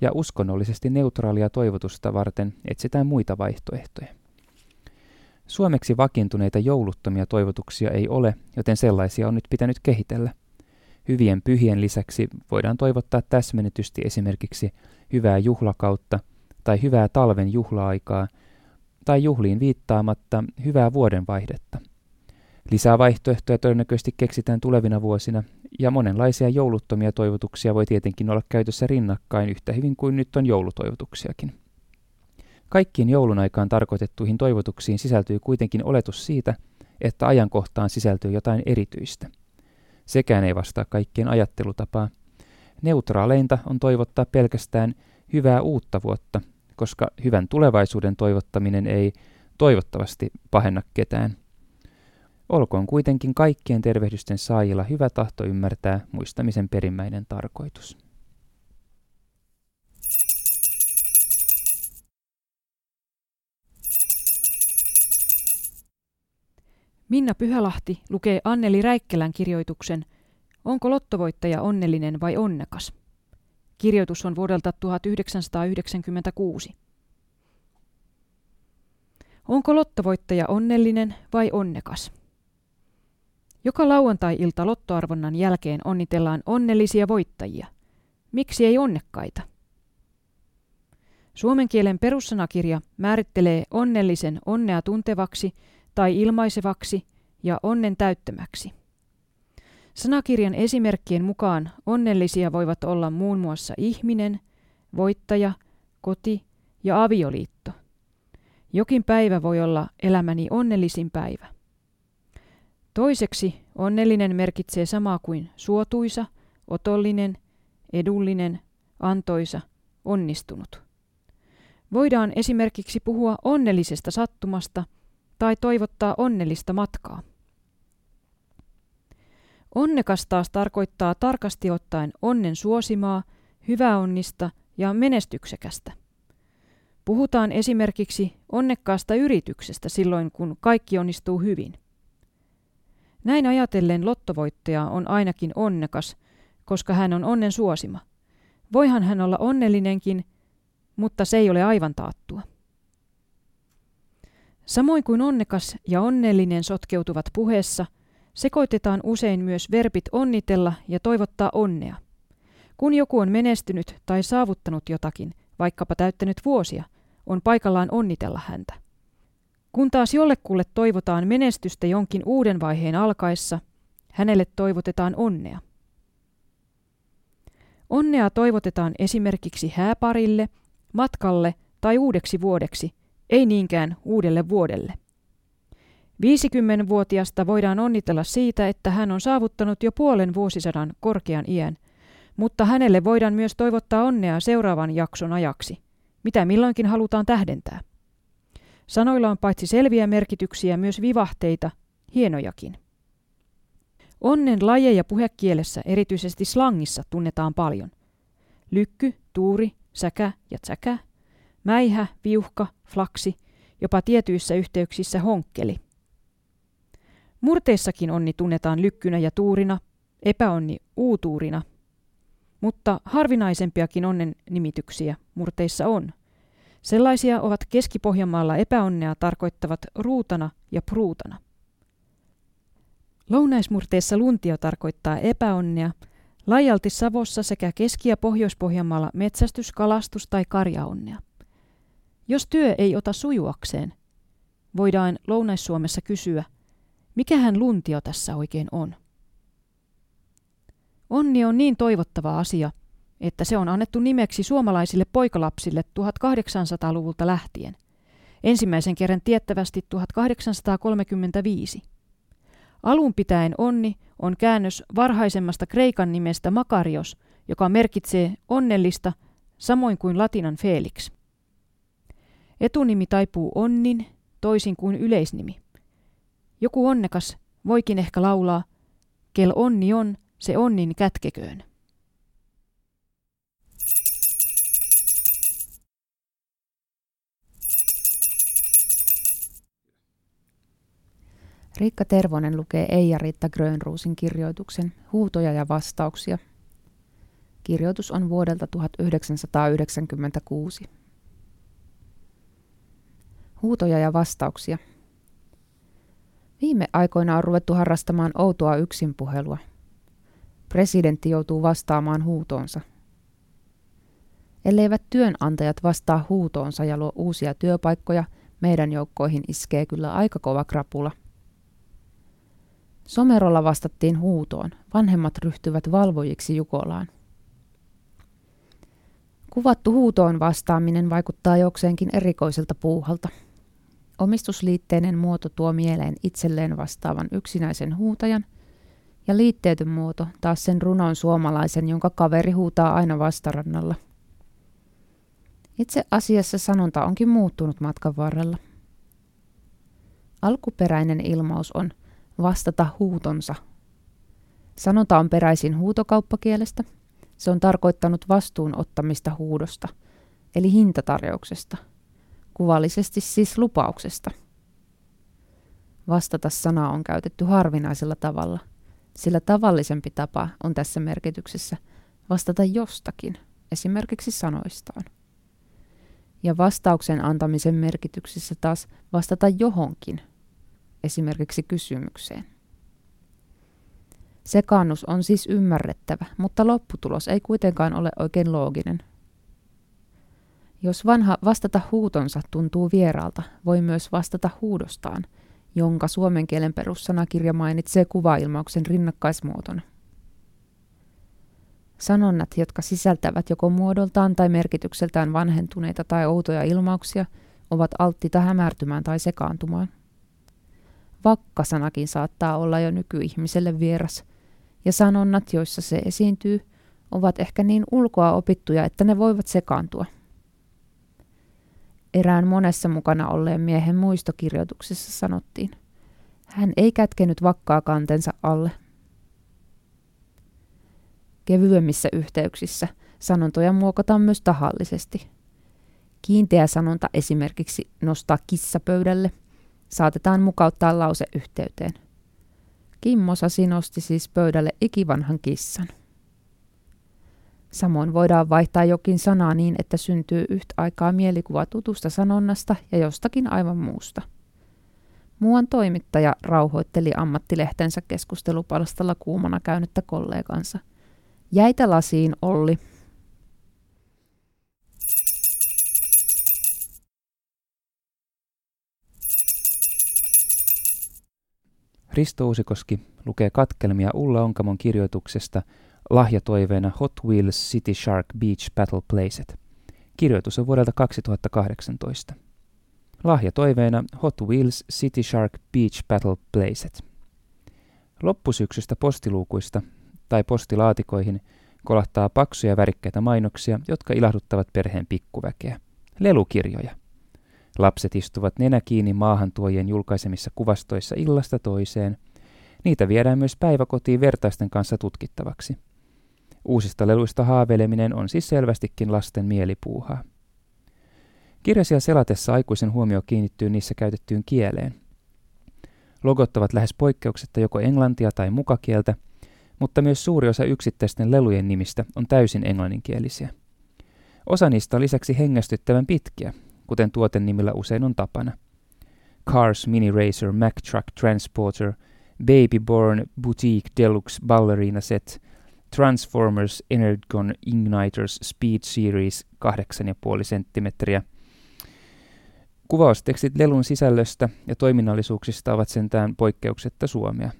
ja uskonnollisesti neutraalia toivotusta varten etsitään muita vaihtoehtoja. Suomeksi vakiintuneita jouluttomia toivotuksia ei ole, joten sellaisia on nyt pitänyt kehitellä. Hyvien pyhien lisäksi voidaan toivottaa täsmennetysti esimerkiksi hyvää juhlakautta tai hyvää talven juhla-aikaa tai juhliin viittaamatta hyvää vuodenvaihdetta. Lisää vaihtoehtoja todennäköisesti keksitään tulevina vuosina, ja monenlaisia jouluttomia toivotuksia voi tietenkin olla käytössä rinnakkain yhtä hyvin kuin nyt on joulutoivotuksiakin. Kaikkiin joulun aikaan tarkoitettuihin toivotuksiin sisältyy kuitenkin oletus siitä, että ajankohtaan sisältyy jotain erityistä. Sekään ei vastaa kaikkien ajattelutapaa. Neutraaleinta on toivottaa pelkästään hyvää uutta vuotta, koska hyvän tulevaisuuden toivottaminen ei toivottavasti pahenna ketään. Olkoon kuitenkin kaikkien tervehdysten saajilla hyvä tahto ymmärtää muistamisen perimmäinen tarkoitus. Minna Pyhälahti lukee Anneli Räikkelän kirjoituksen Onko lottovoittaja onnellinen vai onnekas? Kirjoitus on vuodelta 1996. Onko lottovoittaja onnellinen vai onnekas? Joka lauantai-ilta lottoarvonnan jälkeen onnitellaan onnellisia voittajia. Miksi ei onnekkaita? Suomen kielen perussanakirja määrittelee onnellisen onnea tuntevaksi tai ilmaisevaksi ja onnen täyttämäksi. Sanakirjan esimerkkien mukaan onnellisia voivat olla muun muassa ihminen, voittaja, koti ja avioliitto. Jokin päivä voi olla elämäni onnellisin päivä. Toiseksi onnellinen merkitsee samaa kuin suotuisa, otollinen, edullinen, antoisa, onnistunut. Voidaan esimerkiksi puhua onnellisesta sattumasta tai toivottaa onnellista matkaa. Onnekas taas tarkoittaa tarkasti ottaen onnen suosimaa, hyväonnista ja menestyksekästä. Puhutaan esimerkiksi onnekkaasta yrityksestä silloin, kun kaikki onnistuu hyvin. Näin ajatellen lottovoittaja on ainakin onnekas, koska hän on onnen suosima. Voihan hän olla onnellinenkin, mutta se ei ole aivan taattua. Samoin kuin onnekas ja onnellinen sotkeutuvat puheessa, sekoitetaan usein myös verbit onnitella ja toivottaa onnea. Kun joku on menestynyt tai saavuttanut jotakin, vaikkapa täyttänyt vuosia, on paikallaan onnitella häntä. Kun taas jollekulle toivotaan menestystä jonkin uuden vaiheen alkaessa, hänelle toivotetaan onnea. Onnea toivotetaan esimerkiksi hääparille, matkalle tai uudeksi vuodeksi, ei niinkään uudelle vuodelle. 50-vuotiasta voidaan onnitella siitä, että hän on saavuttanut jo puolen vuosisadan korkean iän, mutta hänelle voidaan myös toivottaa onnea seuraavan jakson ajaksi, mitä milloinkin halutaan tähdentää. Sanoilla on paitsi selviä merkityksiä myös vivahteita, hienojakin. Onnen lajeja puhekielessä, erityisesti slangissa, tunnetaan paljon. Lykky, tuuri, säkä ja tsäkä, mäihä, viuhka, flaksi, jopa tietyissä yhteyksissä honkkeli. Murteissakin onni tunnetaan lykkynä ja tuurina, epäonni uutuurina, mutta harvinaisempiakin onnen nimityksiä murteissa on. Sellaisia ovat Keski-Pohjanmaalla epäonnea tarkoittavat ruutana ja pruutana. Lounaismurteessa luntio tarkoittaa epäonnea, laajalti Savossa sekä Keski- ja Pohjois-Pohjanmaalla metsästys-, kalastus- tai karjaonnea. Jos työ ei ota sujuakseen, voidaan Lounais-Suomessa kysyä, mikähän luntio tässä oikein on? Onni on niin toivottava asia, että se on annettu nimeksi suomalaisille poikalapsille 1800-luvulta lähtien, ensimmäisen kerran tiettävästi 1835. Alun pitäen onni on käännös varhaisemmasta kreikan nimestä makarios, joka merkitsee onnellista, samoin kuin latinan felix. Etunimi taipuu onnin, toisin kuin yleisnimi. Joku onnekas voikin ehkä laulaa, kel onni on, se onnin kätkeköön. Riikka Tervonen lukee Eija Riitta Grönruusin kirjoituksen Huutoja ja vastauksia. Kirjoitus on vuodelta 1996. Huutoja ja vastauksia. Viime aikoina on ruvettu harrastamaan outoa yksinpuhelua. Presidentti joutuu vastaamaan huutoonsa. Elleivät työnantajat vastaa huutoonsa ja luo uusia työpaikkoja, meidän joukkoihin iskee kyllä aika kova krapula. Somerolla vastattiin huutoon. Vanhemmat ryhtyvät valvojiksi Jukolaan. Kuvattu huutoon vastaaminen vaikuttaa jokseenkin erikoiselta puuhalta. Omistusliitteinen muoto tuo mieleen itselleen vastaavan yksinäisen huutajan ja liitteetön muoto taas sen runon suomalaisen, jonka kaveri huutaa aina vastarannalla. Itse asiassa sanonta onkin muuttunut matkan varrella. Alkuperäinen ilmaus on vastata huutonsa. Sanonta on peräisin huutokauppakielestä. Se on tarkoittanut vastuun ottamista huudosta, eli hintatarjouksesta, kuvallisesti siis lupauksesta. Vastata-sanaa on käytetty harvinaisella tavalla, sillä tavallisempi tapa on tässä merkityksessä vastata jostakin, esimerkiksi sanoistaan. Ja vastauksen antamisen merkityksessä taas vastata johonkin, esimerkiksi kysymykseen. Sekaannus on siis ymmärrettävä, mutta lopputulos ei kuitenkaan ole oikein looginen. Jos vanha vastata huutonsa tuntuu vieraalta, voi myös vastata huudostaan, jonka suomen kielen perussanakirja mainitsee kuvailmauksen rinnakkaismuotona. Sanonnat, jotka sisältävät joko muodoltaan tai merkitykseltään vanhentuneita tai outoja ilmauksia, ovat alttiita hämärtymään tai sekaantumaan. Vakkasanakin saattaa olla jo nykyihmiselle vieras, ja sanonnat, joissa se esiintyy, ovat ehkä niin ulkoa opittuja, että ne voivat sekaantua. Erään monessa mukana olleen miehen muistokirjoituksessa sanottiin. Hän ei kätkenyt vakkaa kantensa alle. Kevyemmissä yhteyksissä sanontoja muokataan myös tahallisesti. Kiinteä sanonta esimerkiksi nostaa kissa pöydälle saatetaan mukauttaa lauseyhteyteen. Kimmo Sasi nosti siis pöydälle ikivanhan kissan. Samoin voidaan vaihtaa jokin sanaa niin, että syntyy yhtä aikaa mielikuva tutusta sanonnasta ja jostakin aivan muusta. Muuan toimittaja rauhoitteli ammattilehtensä keskustelupalstalla kuumana käynyttä kollegansa. Jäitä lasiin, Olli. Risto Uusikoski lukee katkelmia Ulla Onkamon kirjoituksesta Lahjatoiveena Hot Wheels City Shark Beach Battle Playset. Kirjoitus on vuodelta 2018. Lahjatoiveena Hot Wheels City Shark Beach Battle Playset. Loppusyksystä postiluukuista tai postilaatikoihin kolahtaa paksuja värikkäitä mainoksia, jotka ilahduttavat perheen pikkuväkeä. Lelukirjoja. Lapset istuvat nenä kiinni maahantuojien julkaisemissa kuvastoissa illasta toiseen. Niitä viedään myös päiväkotiin vertaisten kanssa tutkittavaksi. Uusista leluista haaveileminen on siis selvästikin lasten mielipuuhaa. Kirjasia selatessa aikuisen huomio kiinnittyy niissä käytettyyn kieleen. Logot ovat lähes poikkeuksetta joko englantia tai mukakieltä, mutta myös suuri osa yksittäisten lelujen nimistä on täysin englanninkielisiä. Osa niistä on lisäksi hengästyttävän pitkiä, kuten tuotennimillä usein on tapana. Cars, Mini Racer, Mack Truck, Transporter, Babyborn, Boutique, Deluxe, Ballerina Set, Transformers, Energon, Igniters, Speed Series, 8,5 senttimetriä. Kuvaustekstit lelun sisällöstä ja toiminnallisuuksista ovat sentään poikkeuksetta suomea.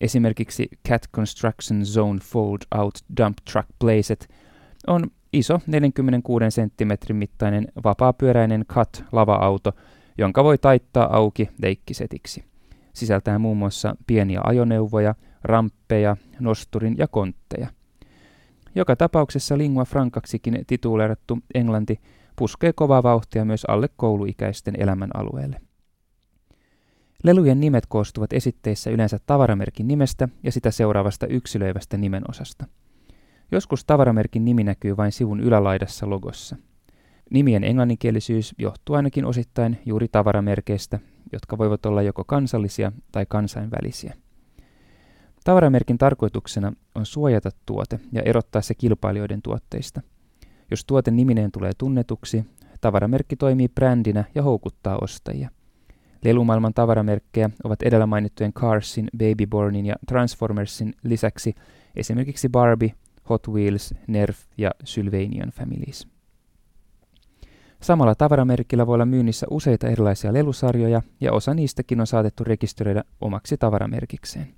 Esimerkiksi Cat Construction Zone Fold Out Dump Truck Playset on iso 46 senttimetrin mittainen vapaapyöräinen cut-lava-auto, jonka voi taittaa auki leikkisetiksi. Sisältää muun muassa pieniä ajoneuvoja, ramppeja, nosturin ja kontteja. Joka tapauksessa lingua francaksikin tituulerattu englanti puskee kovaa vauhtia myös alle kouluikäisten elämän alueelle. Lelujen nimet koostuvat esitteissä yleensä tavaramerkin nimestä ja sitä seuraavasta yksilöivästä nimenosasta. Joskus tavaramerkin nimi näkyy vain sivun ylälaidassa logossa. Nimien englanninkielisyys johtuu ainakin osittain juuri tavaramerkeistä, jotka voivat olla joko kansallisia tai kansainvälisiä. Tavaramerkin tarkoituksena on suojata tuote ja erottaa se kilpailijoiden tuotteista. Jos tuote nimineen tulee tunnetuksi, tavaramerkki toimii brändinä ja houkuttaa ostajia. Lelumaailman tavaramerkkejä ovat edellä mainittujen Carsin, Babybornin ja Transformersin lisäksi esimerkiksi Barbie, Hot Wheels, Nerf ja Sylvanian Families. Samalla tavaramerkillä voi olla myynnissä useita erilaisia lelusarjoja ja osa niistäkin on saatettu rekisteröidä omaksi tavaramerkikseen.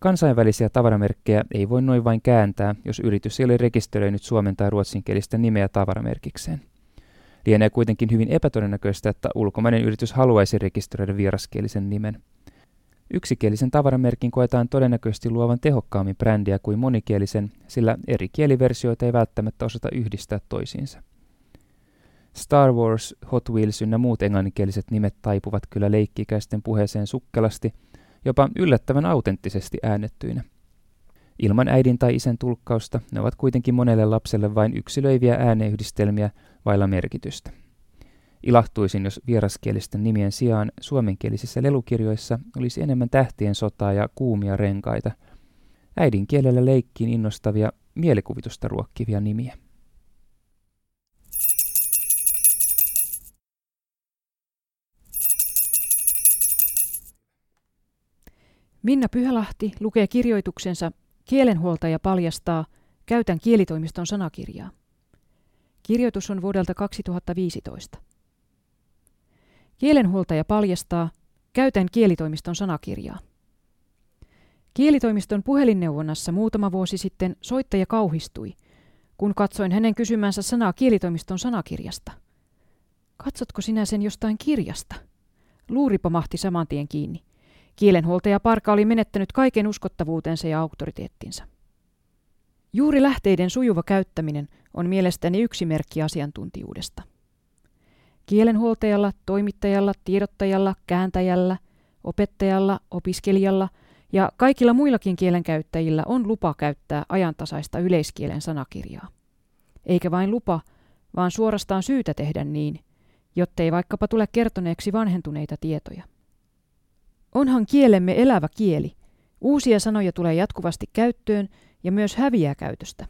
Kansainvälisiä tavaramerkkejä ei voi noin vain kääntää, jos yritys ei ole rekisteröinyt suomen tai ruotsinkielistä nimeä tavaramerkikseen. Lienee kuitenkin hyvin epätodennäköistä, että ulkomainen yritys haluaisi rekisteröidä vieraskielisen nimen. Yksikielisen tavaramerkin koetaan todennäköisesti luovan tehokkaammin brändiä kuin monikielisen, sillä eri kieliversioita ei välttämättä osata yhdistää toisiinsa. Star Wars, Hot Wheels ynnä muut englanninkieliset nimet taipuvat kyllä leikki-ikäisten puheeseen sukkelasti, jopa yllättävän autenttisesti äänettyinä. Ilman äidin tai isän tulkkausta ne ovat kuitenkin monelle lapselle vain yksilöiviä ääneyhdistelmiä vailla merkitystä. Ilahtuisin, jos vieraskielisten nimien sijaan suomenkielisissä lelukirjoissa olisi enemmän tähtien sotaa ja kuumia renkaita, äidinkielellä leikkiin innostavia, mielikuvitusta ruokkivia nimiä. Minna Pyhälahti lukee kirjoituksensa Kielenhuoltaja paljastaa, käytän kielitoimiston sanakirjaa. Kirjoitus on vuodelta 2015. Kielenhuoltaja paljastaa, käytän kielitoimiston sanakirjaa. Kielitoimiston puhelinneuvonnassa muutama vuosi sitten soittaja kauhistui, kun katsoin hänen kysymänsä sanaa kielitoimiston sanakirjasta. Katsotko sinä sen jostain kirjasta? Luuri pamahti saman tien kiinni. Kielenhuoltaja Parka oli menettänyt kaiken uskottavuutensa ja auktoriteettinsa. Juuri lähteiden sujuva käyttäminen on mielestäni yksi merkki asiantuntijuudesta. Kielenhuoltajalla, toimittajalla, tiedottajalla, kääntäjällä, opettajalla, opiskelijalla ja kaikilla muillakin kielenkäyttäjillä on lupa käyttää ajantasaista yleiskielen sanakirjaa. Eikä vain lupa, vaan suorastaan syytä tehdä niin, jottei vaikkapa tule kertoneeksi vanhentuneita tietoja. Onhan kielemme elävä kieli. Uusia sanoja tulee jatkuvasti käyttöön ja myös häviää käytöstä.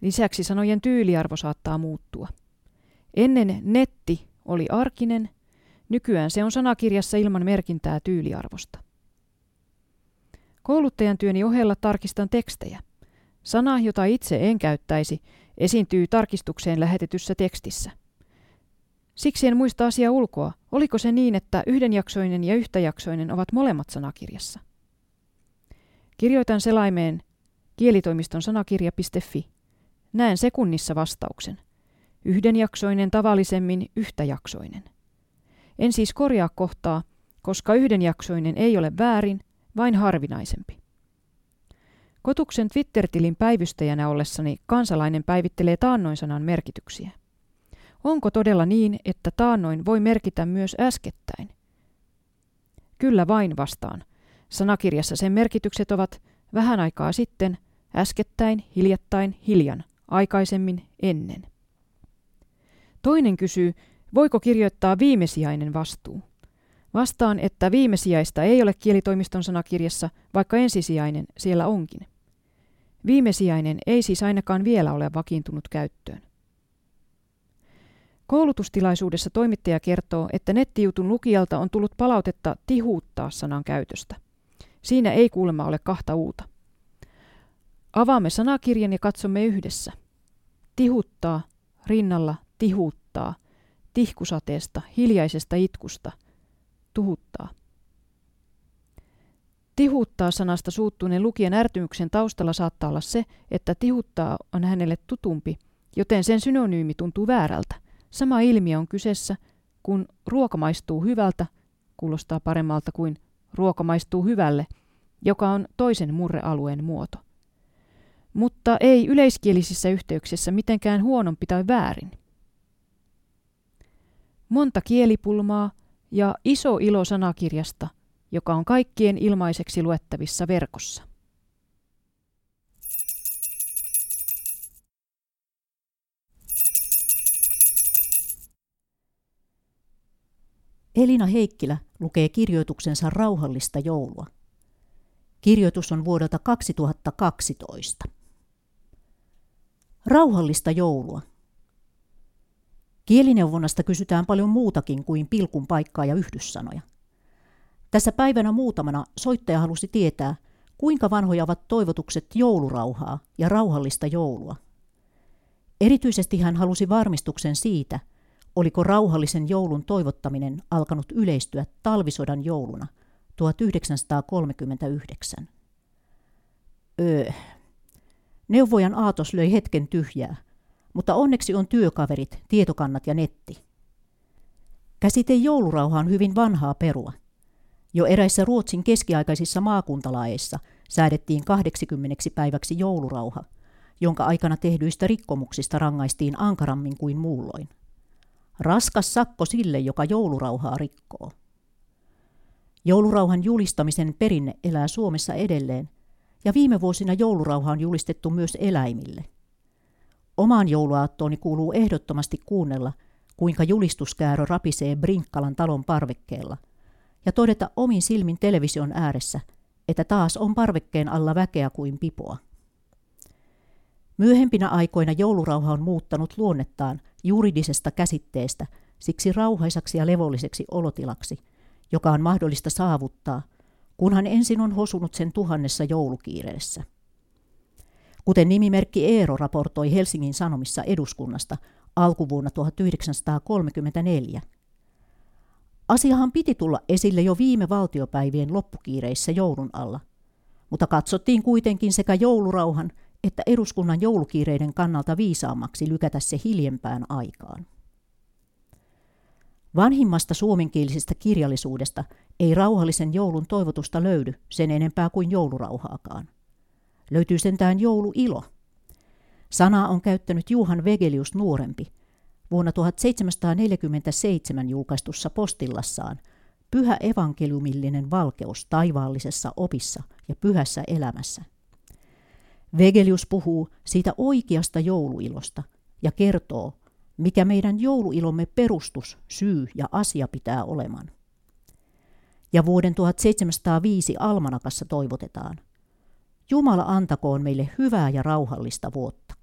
Lisäksi sanojen tyyliarvo saattaa muuttua. Ennen netti oli arkinen, nykyään se on sanakirjassa ilman merkintää tyyliarvosta. Kouluttajan työni ohella tarkistan tekstejä. Sana, jota itse en käyttäisi, esiintyy tarkistukseen lähetetyssä tekstissä. Siksi en muista asiaa ulkoa. Oliko se niin, että yhdenjaksoinen ja yhtäjaksoinen ovat molemmat sanakirjassa? Kirjoitan selaimeen kielitoimiston sanakirja.fi. Näen sekunnissa vastauksen. Yhdenjaksoinen tavallisemmin yhtäjaksoinen. En siis korjaa kohtaa, koska yhdenjaksoinen ei ole väärin, vain harvinaisempi. Kotuksen Twitter-tilin päivystäjänä ollessani kansalainen päivittelee taannoin sanan merkityksiä. Onko todella niin, että taannoin voi merkitä myös äskettäin? Kyllä vain vastaan. Sanakirjassa sen merkitykset ovat vähän aikaa sitten, äskettäin, hiljattain, hiljan, aikaisemmin, ennen. Toinen kysyy, voiko kirjoittaa viimesijainen vastuu? Vastaan, että viimesijaista ei ole kielitoimiston sanakirjassa, vaikka ensisijainen siellä onkin. Viimesijainen ei siis ainakaan vielä ole vakiintunut käyttöön. Koulutustilaisuudessa toimittaja kertoo, että nettijutun lukijalta on tullut palautetta tihuuttaa sanan käytöstä. Siinä ei kuulemma ole kahta uuta. Avaamme sanakirjan ja katsomme yhdessä. Tihuttaa, rinnalla tihuuttaa, tihkusateesta, hiljaisesta itkusta, tuhuttaa. Tihuuttaa sanasta suuttuneen lukijan ärtymyksen taustalla saattaa olla se, että tihuttaa on hänelle tutumpi, joten sen synonyymi tuntuu väärältä. Sama ilmiö on kyseessä, kun ruoka maistuu hyvältä, kuulostaa paremmalta kuin ruoka maistuu hyvälle, joka on toisen murrealueen muoto. Mutta ei yleiskielisissä yhteyksissä mitenkään huonompi tai väärin. Monta kielipulmaa ja iso ilo sanakirjasta, joka on kaikkien ilmaiseksi luettavissa verkossa. Elina Heikkilä lukee kirjoituksensa Rauhallista joulua. Kirjoitus on vuodelta 2012. Rauhallista joulua. Kielineuvonnasta kysytään paljon muutakin kuin pilkun paikkaa ja yhdyssanoja. Tässä päivänä muutamana soittaja halusi tietää, kuinka vanhoja ovat toivotukset joulurauhaa ja rauhallista joulua. Erityisesti hän halusi varmistuksen siitä, oliko rauhallisen joulun toivottaminen alkanut yleistyä talvisodan jouluna 1939? Neuvojan aatos löi hetken tyhjää, mutta onneksi on työkaverit, tietokannat ja netti. Käsite joulurauha on hyvin vanhaa perua. Jo eräissä Ruotsin keskiaikaisissa maakuntalaeissa säädettiin 80 päiväksi joulurauha, jonka aikana tehdyistä rikkomuksista rangaistiin ankarammin kuin muulloin. Raskas sakko sille, joka joulurauhaa rikkoo. Joulurauhan julistamisen perinne elää Suomessa edelleen, ja viime vuosina joulurauha on julistettu myös eläimille. Omaan jouluaattooni kuuluu ehdottomasti kuunnella, kuinka julistuskäärö rapisee Brinkkalan talon parvekkeella, ja todeta omin silmin television ääressä, että taas on parvekkeen alla väkeä kuin pipoa. Myöhempinä aikoina joulurauha on muuttanut luonnettaan juridisesta käsitteestä siksi rauhaisaksi ja levolliseksi olotilaksi, joka on mahdollista saavuttaa, kunhan ensin on hosunut sen tuhannessa joulukiireessä. Kuten nimimerkki Eero raportoi Helsingin Sanomissa eduskunnasta alkuvuonna 1934. Asiahan piti tulla esille jo viime valtiopäivien loppukiireissä joulun alla, mutta katsottiin kuitenkin sekä joulurauhan että eduskunnan joulukiireiden kannalta viisaammaksi lykätä se hiljempään aikaan. Vanhimmasta suomenkielisestä kirjallisuudesta ei rauhallisen joulun toivotusta löydy sen enempää kuin joulurauhaakaan. Löytyy sentään jouluilo, Sanaa on käyttänyt Johan Vegelius nuorempi. Vuonna 1747 julkaistussa postillassaan Pyhä evankeliumillinen valkeus taivaallisessa opissa ja pyhässä elämässä. Vegelius puhuu siitä oikeasta jouluilosta ja kertoo, mikä meidän jouluilomme perustus, syy ja asia pitää oleman. Ja vuoden 1705 almanakassa toivotetaan: Jumala antakoon meille hyvää ja rauhallista vuotta.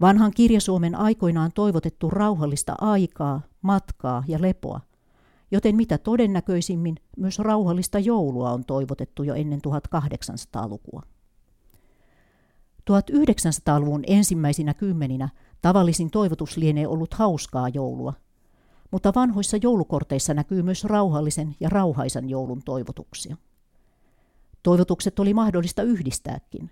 Vanhan kirjasuomen aikoinaan toivotettu rauhallista aikaa, matkaa ja lepoa, joten mitä todennäköisimmin myös rauhallista joulua on toivotettu jo ennen 1800-lukua. 1900-luvun ensimmäisinä kymmeninä tavallisin toivotus lienee ollut hauskaa joulua, mutta vanhoissa joulukorteissa näkyy myös rauhallisen ja rauhaisan joulun toivotuksia. Toivotukset oli mahdollista yhdistääkin.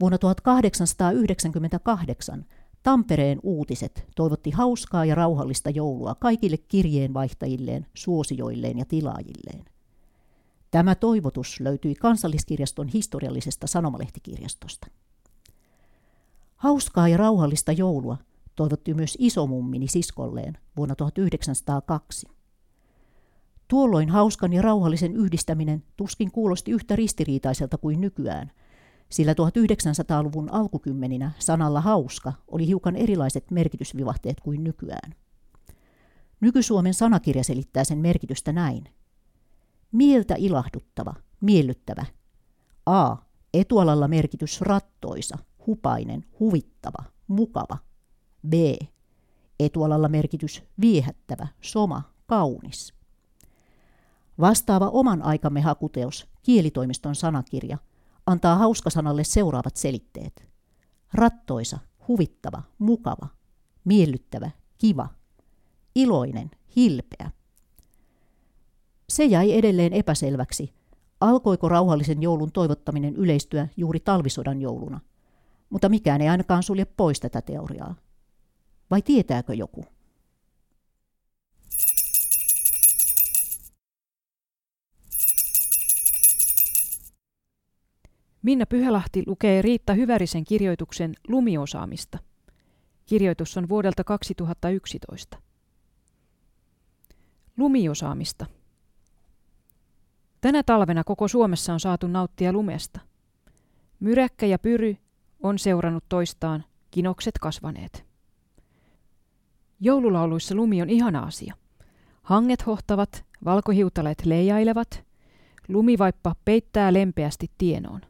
Vuonna 1898 Tampereen Uutiset toivotti hauskaa ja rauhallista joulua kaikille kirjeenvaihtajilleen, suosioilleen ja tilaajilleen. Tämä toivotus löytyi Kansalliskirjaston historiallisesta sanomalehtikirjastosta. Hauskaa ja rauhallista joulua toivotti myös isomummini siskolleen vuonna 1902. Tuolloin hauskan ja rauhallisen yhdistäminen tuskin kuulosti yhtä ristiriitaiselta kuin nykyään, sillä 1900-luvun alkukymmeninä sanalla hauska oli hiukan erilaiset merkitysvivahteet kuin nykyään. Nyky-Suomen sanakirja selittää sen merkitystä näin: mieltä ilahduttava, miellyttävä. A. Etualalla merkitys rattoisa, hupainen, huvittava, mukava. B. Etualalla merkitys viehättävä, soma, kaunis. Vastaava oman aikamme hakuteos, kielitoimiston sanakirja, antaa hauskasanalle seuraavat selitteet: rattoisa, huvittava, mukava, miellyttävä, kiva, iloinen, hilpeä. Se jäi edelleen epäselväksi, alkoiko rauhallisen joulun toivottaminen yleistyä juuri talvisodan jouluna, mutta mikään ei ainakaan sulje pois tätä teoriaa. Vai tietääkö joku? Minna Pyhälahti lukee Riitta Hyvärisen kirjoituksen Lumiosaamista. Kirjoitus on vuodelta 2011. Lumiosaamista. Tänä talvena koko Suomessa on saatu nauttia lumesta. Myräkkä ja pyry on seurannut toistaan, kinokset kasvaneet. Joululauluissa lumi on ihana asia. Hanget hohtavat, valkohiutaleet leijailevat, lumivaippa peittää lempeästi tienoon.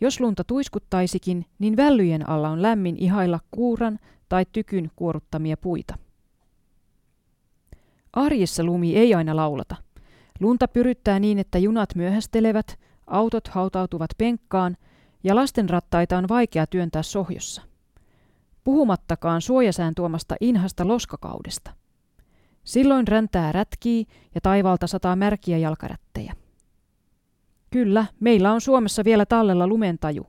Jos lunta tuiskuttaisikin, niin vällyjen alla on lämmin ihailla kuuran tai tykyn kuoruttamia puita. Arjessa lumi ei aina laulata. Lunta pyryttää niin, että junat myöhästelevät, autot hautautuvat penkkaan ja lastenrattaita on vaikea työntää sohjossa. Puhumattakaan suojasään tuomasta inhasta loskakaudesta. Silloin räntää rätkii ja taivaalta sataa märkiä jalkarättejä. Kyllä, meillä on Suomessa vielä tallella lumentaju.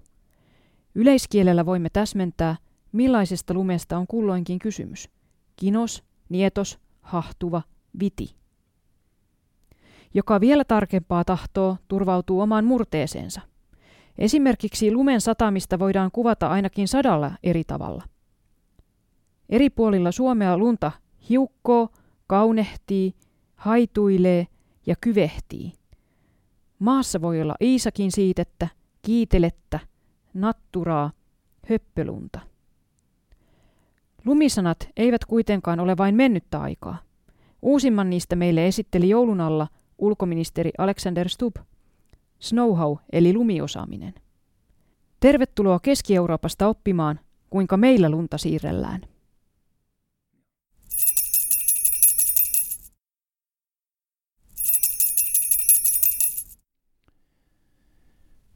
Yleiskielellä voimme täsmentää, millaisesta lumesta on kulloinkin kysymys. Kinos, nietos, hahtuva, viti. Joka vielä tarkempaa tahtoo, turvautuu omaan murteeseensa. Esimerkiksi lumen satamista voidaan kuvata ainakin 100 eri tavalla. Eri puolilla Suomea lunta hiukkoo, kaunehtii, haituilee ja kyvehtii. Maassa voi olla iisakin siitettä, kiitelettä, natturaa, höppölunta. Lumisanat eivät kuitenkaan ole vain mennyttä aikaa. Uusimman niistä meille esitteli joulun alla ulkoministeri Alexander Stubb. Snowhow eli lumiosaaminen. Tervetuloa Keski-Euroopasta oppimaan, kuinka meillä lunta siirrellään.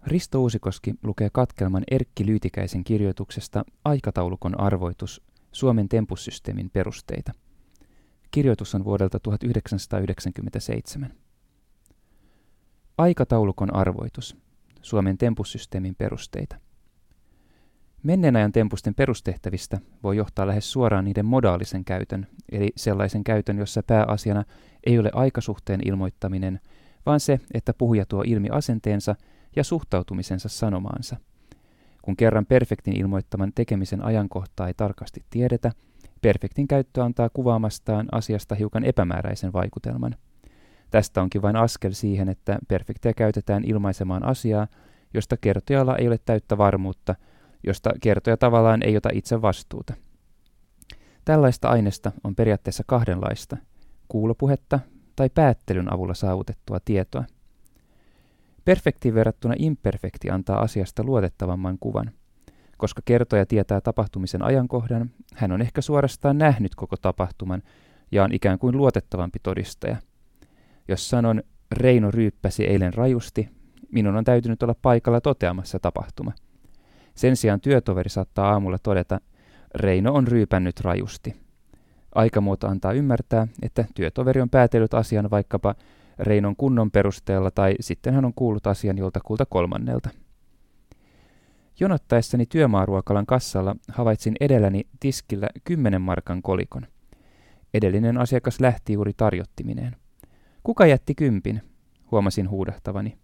Risto Uusikoski lukee katkelman Erkki Lyytikäisen kirjoituksesta Aikataulukon arvoitus, Suomen tempussysteemin perusteita. Kirjoitus on vuodelta 1997. Aikataulukon arvoitus, Suomen tempussysteemin perusteita. Menneen ajan tempusten perustehtävistä voi johtaa lähes suoraan niiden modaalisen käytön, eli sellaisen käytön, jossa pääasiana ei ole aikasuhteen ilmoittaminen, vaan se, että puhuja tuo ilmi asenteensa ja suhtautumisensa sanomaansa. Kun kerran perfektin ilmoittaman tekemisen ajankohtaa ei tarkasti tiedetä, perfektin käyttö antaa kuvaamastaan asiasta hiukan epämääräisen vaikutelman. Tästä onkin vain askel siihen, että perfektiä käytetään ilmaisemaan asiaa, josta kertojalla ei ole täyttä varmuutta, josta kertoja tavallaan ei ota itse vastuuta. Tällaista aineesta on periaatteessa kahdenlaista, kuulopuhetta tai päättelyn avulla saavutettua tietoa. Perfektiin verrattuna imperfekti antaa asiasta luotettavamman kuvan. Koska kertoja tietää tapahtumisen ajankohdan, hän on ehkä suorastaan nähnyt koko tapahtuman ja on ikään kuin luotettavampi todistaja. Jos sanon, Reino ryyppäsi eilen rajusti, minun on täytynyt olla paikalla toteamassa tapahtuma. Sen sijaan työtoveri saattaa aamulla todeta, Reino on ryypännyt rajusti. Aikamuoto antaa ymmärtää, että työtoveri on päätellyt asian vaikkapa Reinon kunnon perusteella tai sitten hän on kuullut asian joltakulta kolmannelta. Jonottaessani työmaaruokalan kassalla havaitsin edelläni tiskillä 10 markan kolikon. Edellinen asiakas lähti juuri tarjottimineen. Kuka jätti 10? Huomasin huudahtavani.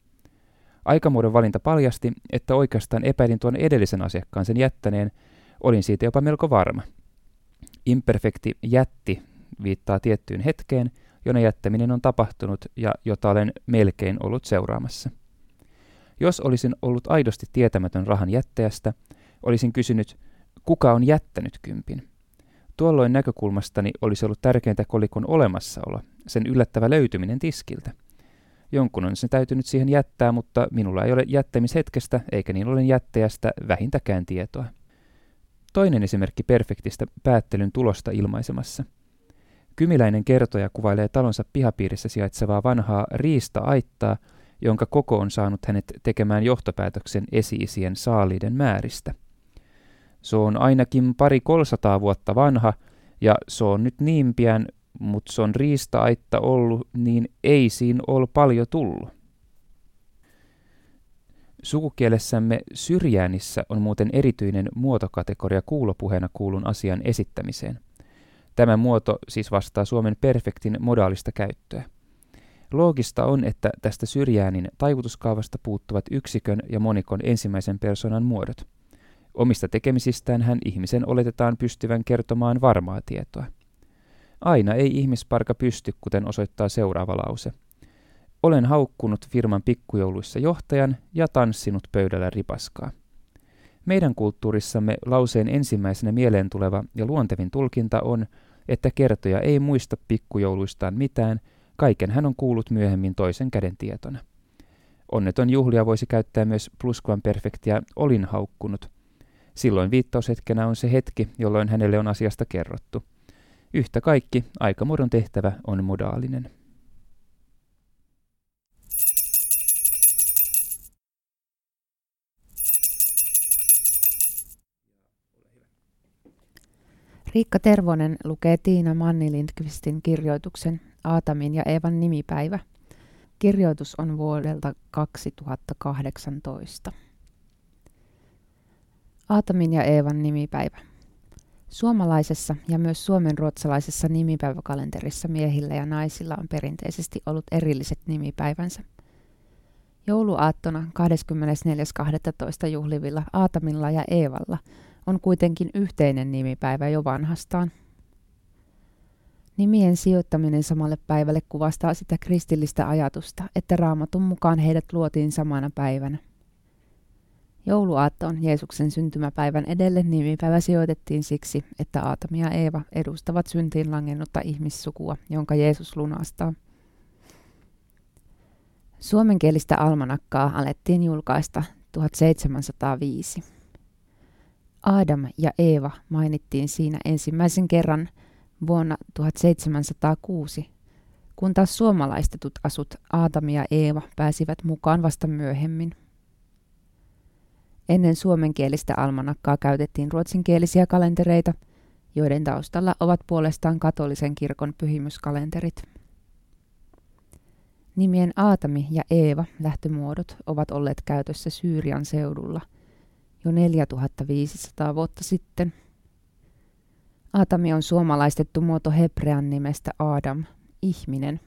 Aikamuodon valinta paljasti, että oikeastaan epäilin tuon edellisen asiakkaan sen jättäneen, olin siitä jopa melko varma. Imperfekti jätti viittaa tiettyyn hetkeen, jona jättäminen on tapahtunut ja jota olen melkein ollut seuraamassa. Jos olisin ollut aidosti tietämätön rahan jättäjästä, olisin kysynyt, kuka on jättänyt 10? Tuolloin näkökulmastani olisi ollut tärkeintä kolikon olemassaolo, sen yllättävä löytyminen tiskiltä. Jonkun on sen täytynyt siihen jättää, mutta minulla ei ole jättämishetkestä eikä niin ole jättäjästä vähintäkään tietoa. Toinen esimerkki perfektistä päättelyn tulosta ilmaisemassa. Kymiläinen kertoja kuvailee talonsa pihapiirissä sijaitsevaa vanhaa riista-aittaa, jonka koko on saanut hänet tekemään johtopäätöksen esi-isien saaliiden määristä. Se on ainakin 200-300 vuotta vanha, ja se on nyt niin pian, mut se on riista-aitta ollut, niin ei siin ole paljon tullut. Sukukielessämme syrjäänissä on muuten erityinen muotokategoria kuulopuheena kuulun asian esittämiseen. Tämä muoto siis vastaa suomen perfektin modaalista käyttöä. Loogista on, että tästä syrjäänin taivutuskaavasta puuttuvat yksikön ja monikon ensimmäisen persoonan muodot. Omista tekemisistään hän ihmisen oletetaan pystyvän kertomaan varmaa tietoa. Aina ei ihmisparka pysty, kuten osoittaa seuraava lause. Olen haukkunut firman pikkujouluissa johtajan ja tanssinut pöydällä ripaskaa. Meidän kulttuurissamme lauseen ensimmäisenä mieleen tuleva ja luontevin tulkinta on, että kertoja ei muista pikkujouluistaan mitään, kaiken hän on kuullut myöhemmin toisen käden tietona. Onneton juhlia voisi käyttää myös pluskuanperfektia olin haukkunut. Silloin viittaushetkenä on se hetki, jolloin hänelle on asiasta kerrottu. Yhtä kaikki, aikamuodon tehtävä on modaalinen. Riikka Tervonen lukee Tiina Manni-Lindqvistin kirjoituksen Aatamin ja Eevan nimipäivä. Kirjoitus on vuodelta 2018. Aatamin ja Eevan nimipäivä. Suomalaisessa ja myös suomenruotsalaisessa nimipäiväkalenterissa miehillä ja naisilla on perinteisesti ollut erilliset nimipäivänsä. Jouluaattona 24.12. juhlivilla Aatamilla ja Eevalla on kuitenkin yhteinen nimipäivä jo vanhastaan. Nimien sijoittaminen samalle päivälle kuvastaa sitä kristillistä ajatusta, että Raamatun mukaan heidät luotiin samana päivänä. Jouluaattoon Jeesuksen syntymäpäivän edelle nimipäivä sijoitettiin siksi, että Aatami ja Eeva edustavat syntiin langennutta ihmissukua, jonka Jeesus lunastaa. Suomenkielistä almanakkaa alettiin julkaista 1705. Adam ja Eeva mainittiin siinä ensimmäisen kerran vuonna 1706, kun taas suomalaistetut asut Aatam ja Eeva pääsivät mukaan vasta myöhemmin. Ennen suomenkielistä almanakkaa käytettiin ruotsinkielisiä kalentereita, joiden taustalla ovat puolestaan katolisen kirkon pyhimyskalenterit. Nimien Aatami ja Eeva lähtömuodot ovat olleet käytössä Syyrian seudulla jo 4500 vuotta sitten. Aatami on suomalaistettu muoto hebrean nimestä Adam, ihminen.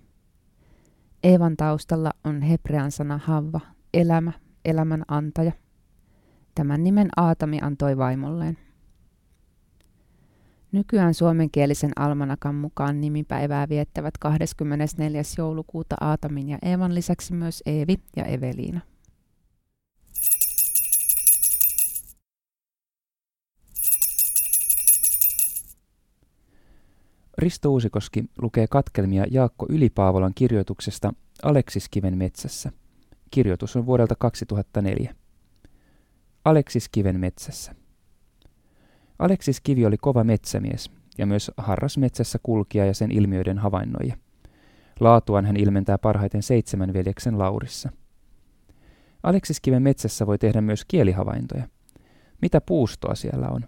Eevan taustalla on hebrean sana Havva, elämä, elämänantaja. Tämän nimen Aatami antoi vaimolleen. Nykyään suomenkielisen almanakan mukaan nimipäivää viettävät 24. joulukuuta Aatamin ja Eevan lisäksi myös Eevi ja Eveliina. Risto Uusikoski lukee katkelmia Jaakko Ylipaavolan kirjoituksesta Aleksiskiven metsässä. Kirjoitus on vuodelta 2004. Aleksiskiven metsässä. Aleksiskivi oli kova metsämies ja myös harras metsässä kulkija ja sen ilmiöiden havainnoija. Laatuaan hän ilmentää parhaiten 7 veljeksen Laurissa. Aleksiskiven metsässä voi tehdä myös kielihavaintoja. Mitä puustoa siellä on?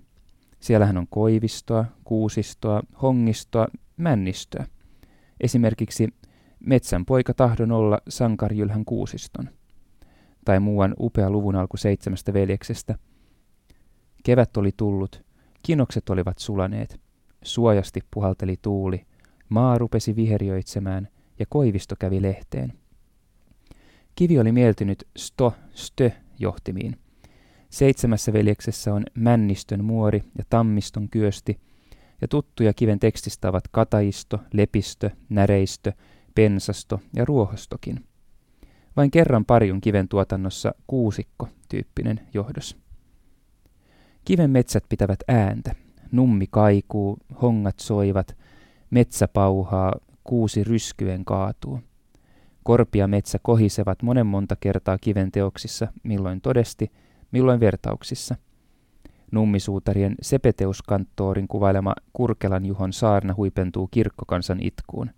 Siellähän on koivistoa, kuusistoa, hongistoa, männistöä. Esimerkiksi metsän poika tahdon olla Sankarjylhän kuusiston. Tai muuan upea luvun alku 7 veljeksestä. Kevät oli tullut, kinokset olivat sulaneet, suojasti puhalteli tuuli, maa rupesi viheriöitsemään ja koivisto kävi lehteen. Kivi oli mieltynyt sto-stö-johtimiin. 7 veljeksessä on männistön muori ja tammiston kyösti, ja tuttuja kiven tekstistä ovat kataisto, lepistö, näreistö, pensasto ja ruohostokin. Vain kerran parjun kiven tuotannossa kuusikko-tyyppinen johdos. Kiven metsät pitävät ääntä, nummi kaikuu, hongat soivat, metsä pauhaa, kuusi ryskyen kaatuu. Korpia metsä kohisevat monen monta kertaa kiven teoksissa, milloin todesti, milloin vertauksissa. Nummisuutarien sepeteuskanttorin kuvailema Kurkelan Juhon saarna huipentuu kirkkokansan itkuun.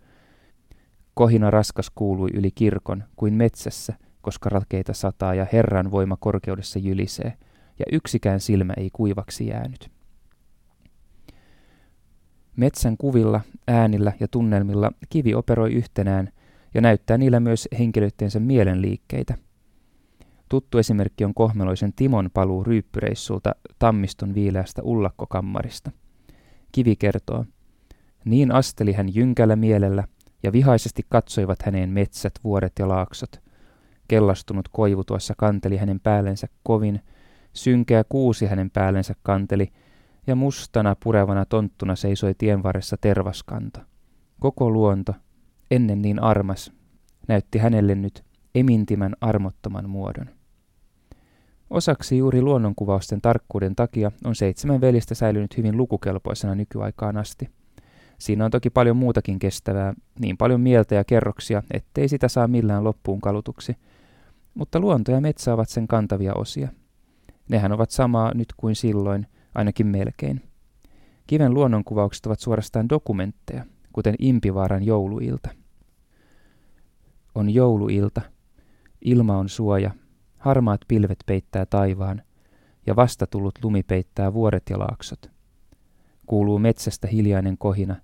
Kohina raskas kuului yli kirkon kuin metsässä, koska rakeita sataa ja Herran voima korkeudessa jylisee, ja yksikään silmä ei kuivaksi jäänyt. Metsän kuvilla, äänillä ja tunnelmilla kivi operoi yhtenään ja näyttää niillä myös henkilöittensä mielenliikkeitä. Tuttu esimerkki on Kohmeloisen Timon paluu ryyppyreissulta tammiston viileästä ullakkokammarista. Kivi kertoo, niin asteli hän jynkällä mielellä, ja vihaisesti katsoivat häneen metsät, vuoret ja laaksot. Kellastunut koivu tuossa kanteli hänen päällensä kovin, synkeä kuusi hänen päällensä kanteli, ja mustana purevana tonttuna seisoi tien varressa tervaskanta. Koko luonto, ennen niin armas, näytti hänelle nyt emintimän armottoman muodon. Osaksi juuri luonnonkuvausten tarkkuuden takia on 7 veljestä säilynyt hyvin lukukelpoisena nykyaikaan asti. Siinä on toki paljon muutakin kestävää, niin paljon mieltä ja kerroksia, ettei sitä saa millään loppuun kalutuksi. Mutta luonto ja metsä ovat sen kantavia osia. Nehän ovat samaa nyt kuin silloin, ainakin melkein. Kiven luonnonkuvaukset ovat suorastaan dokumentteja, kuten Impivaaran jouluilta. On jouluilta. Ilma on suoja. Harmaat pilvet peittää taivaan, ja vasta tullut lumi peittää vuoret ja laaksot. Kuuluu metsästä hiljainen kohina.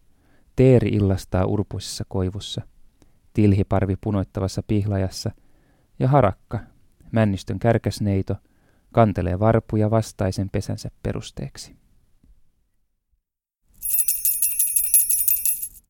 Teeri illastaa urpuisessa koivussa, tilhiparvi punoittavassa pihlajassa, ja harakka, männistön kärkäsneito, kantelee varpuja vastaisen pesänsä perusteeksi.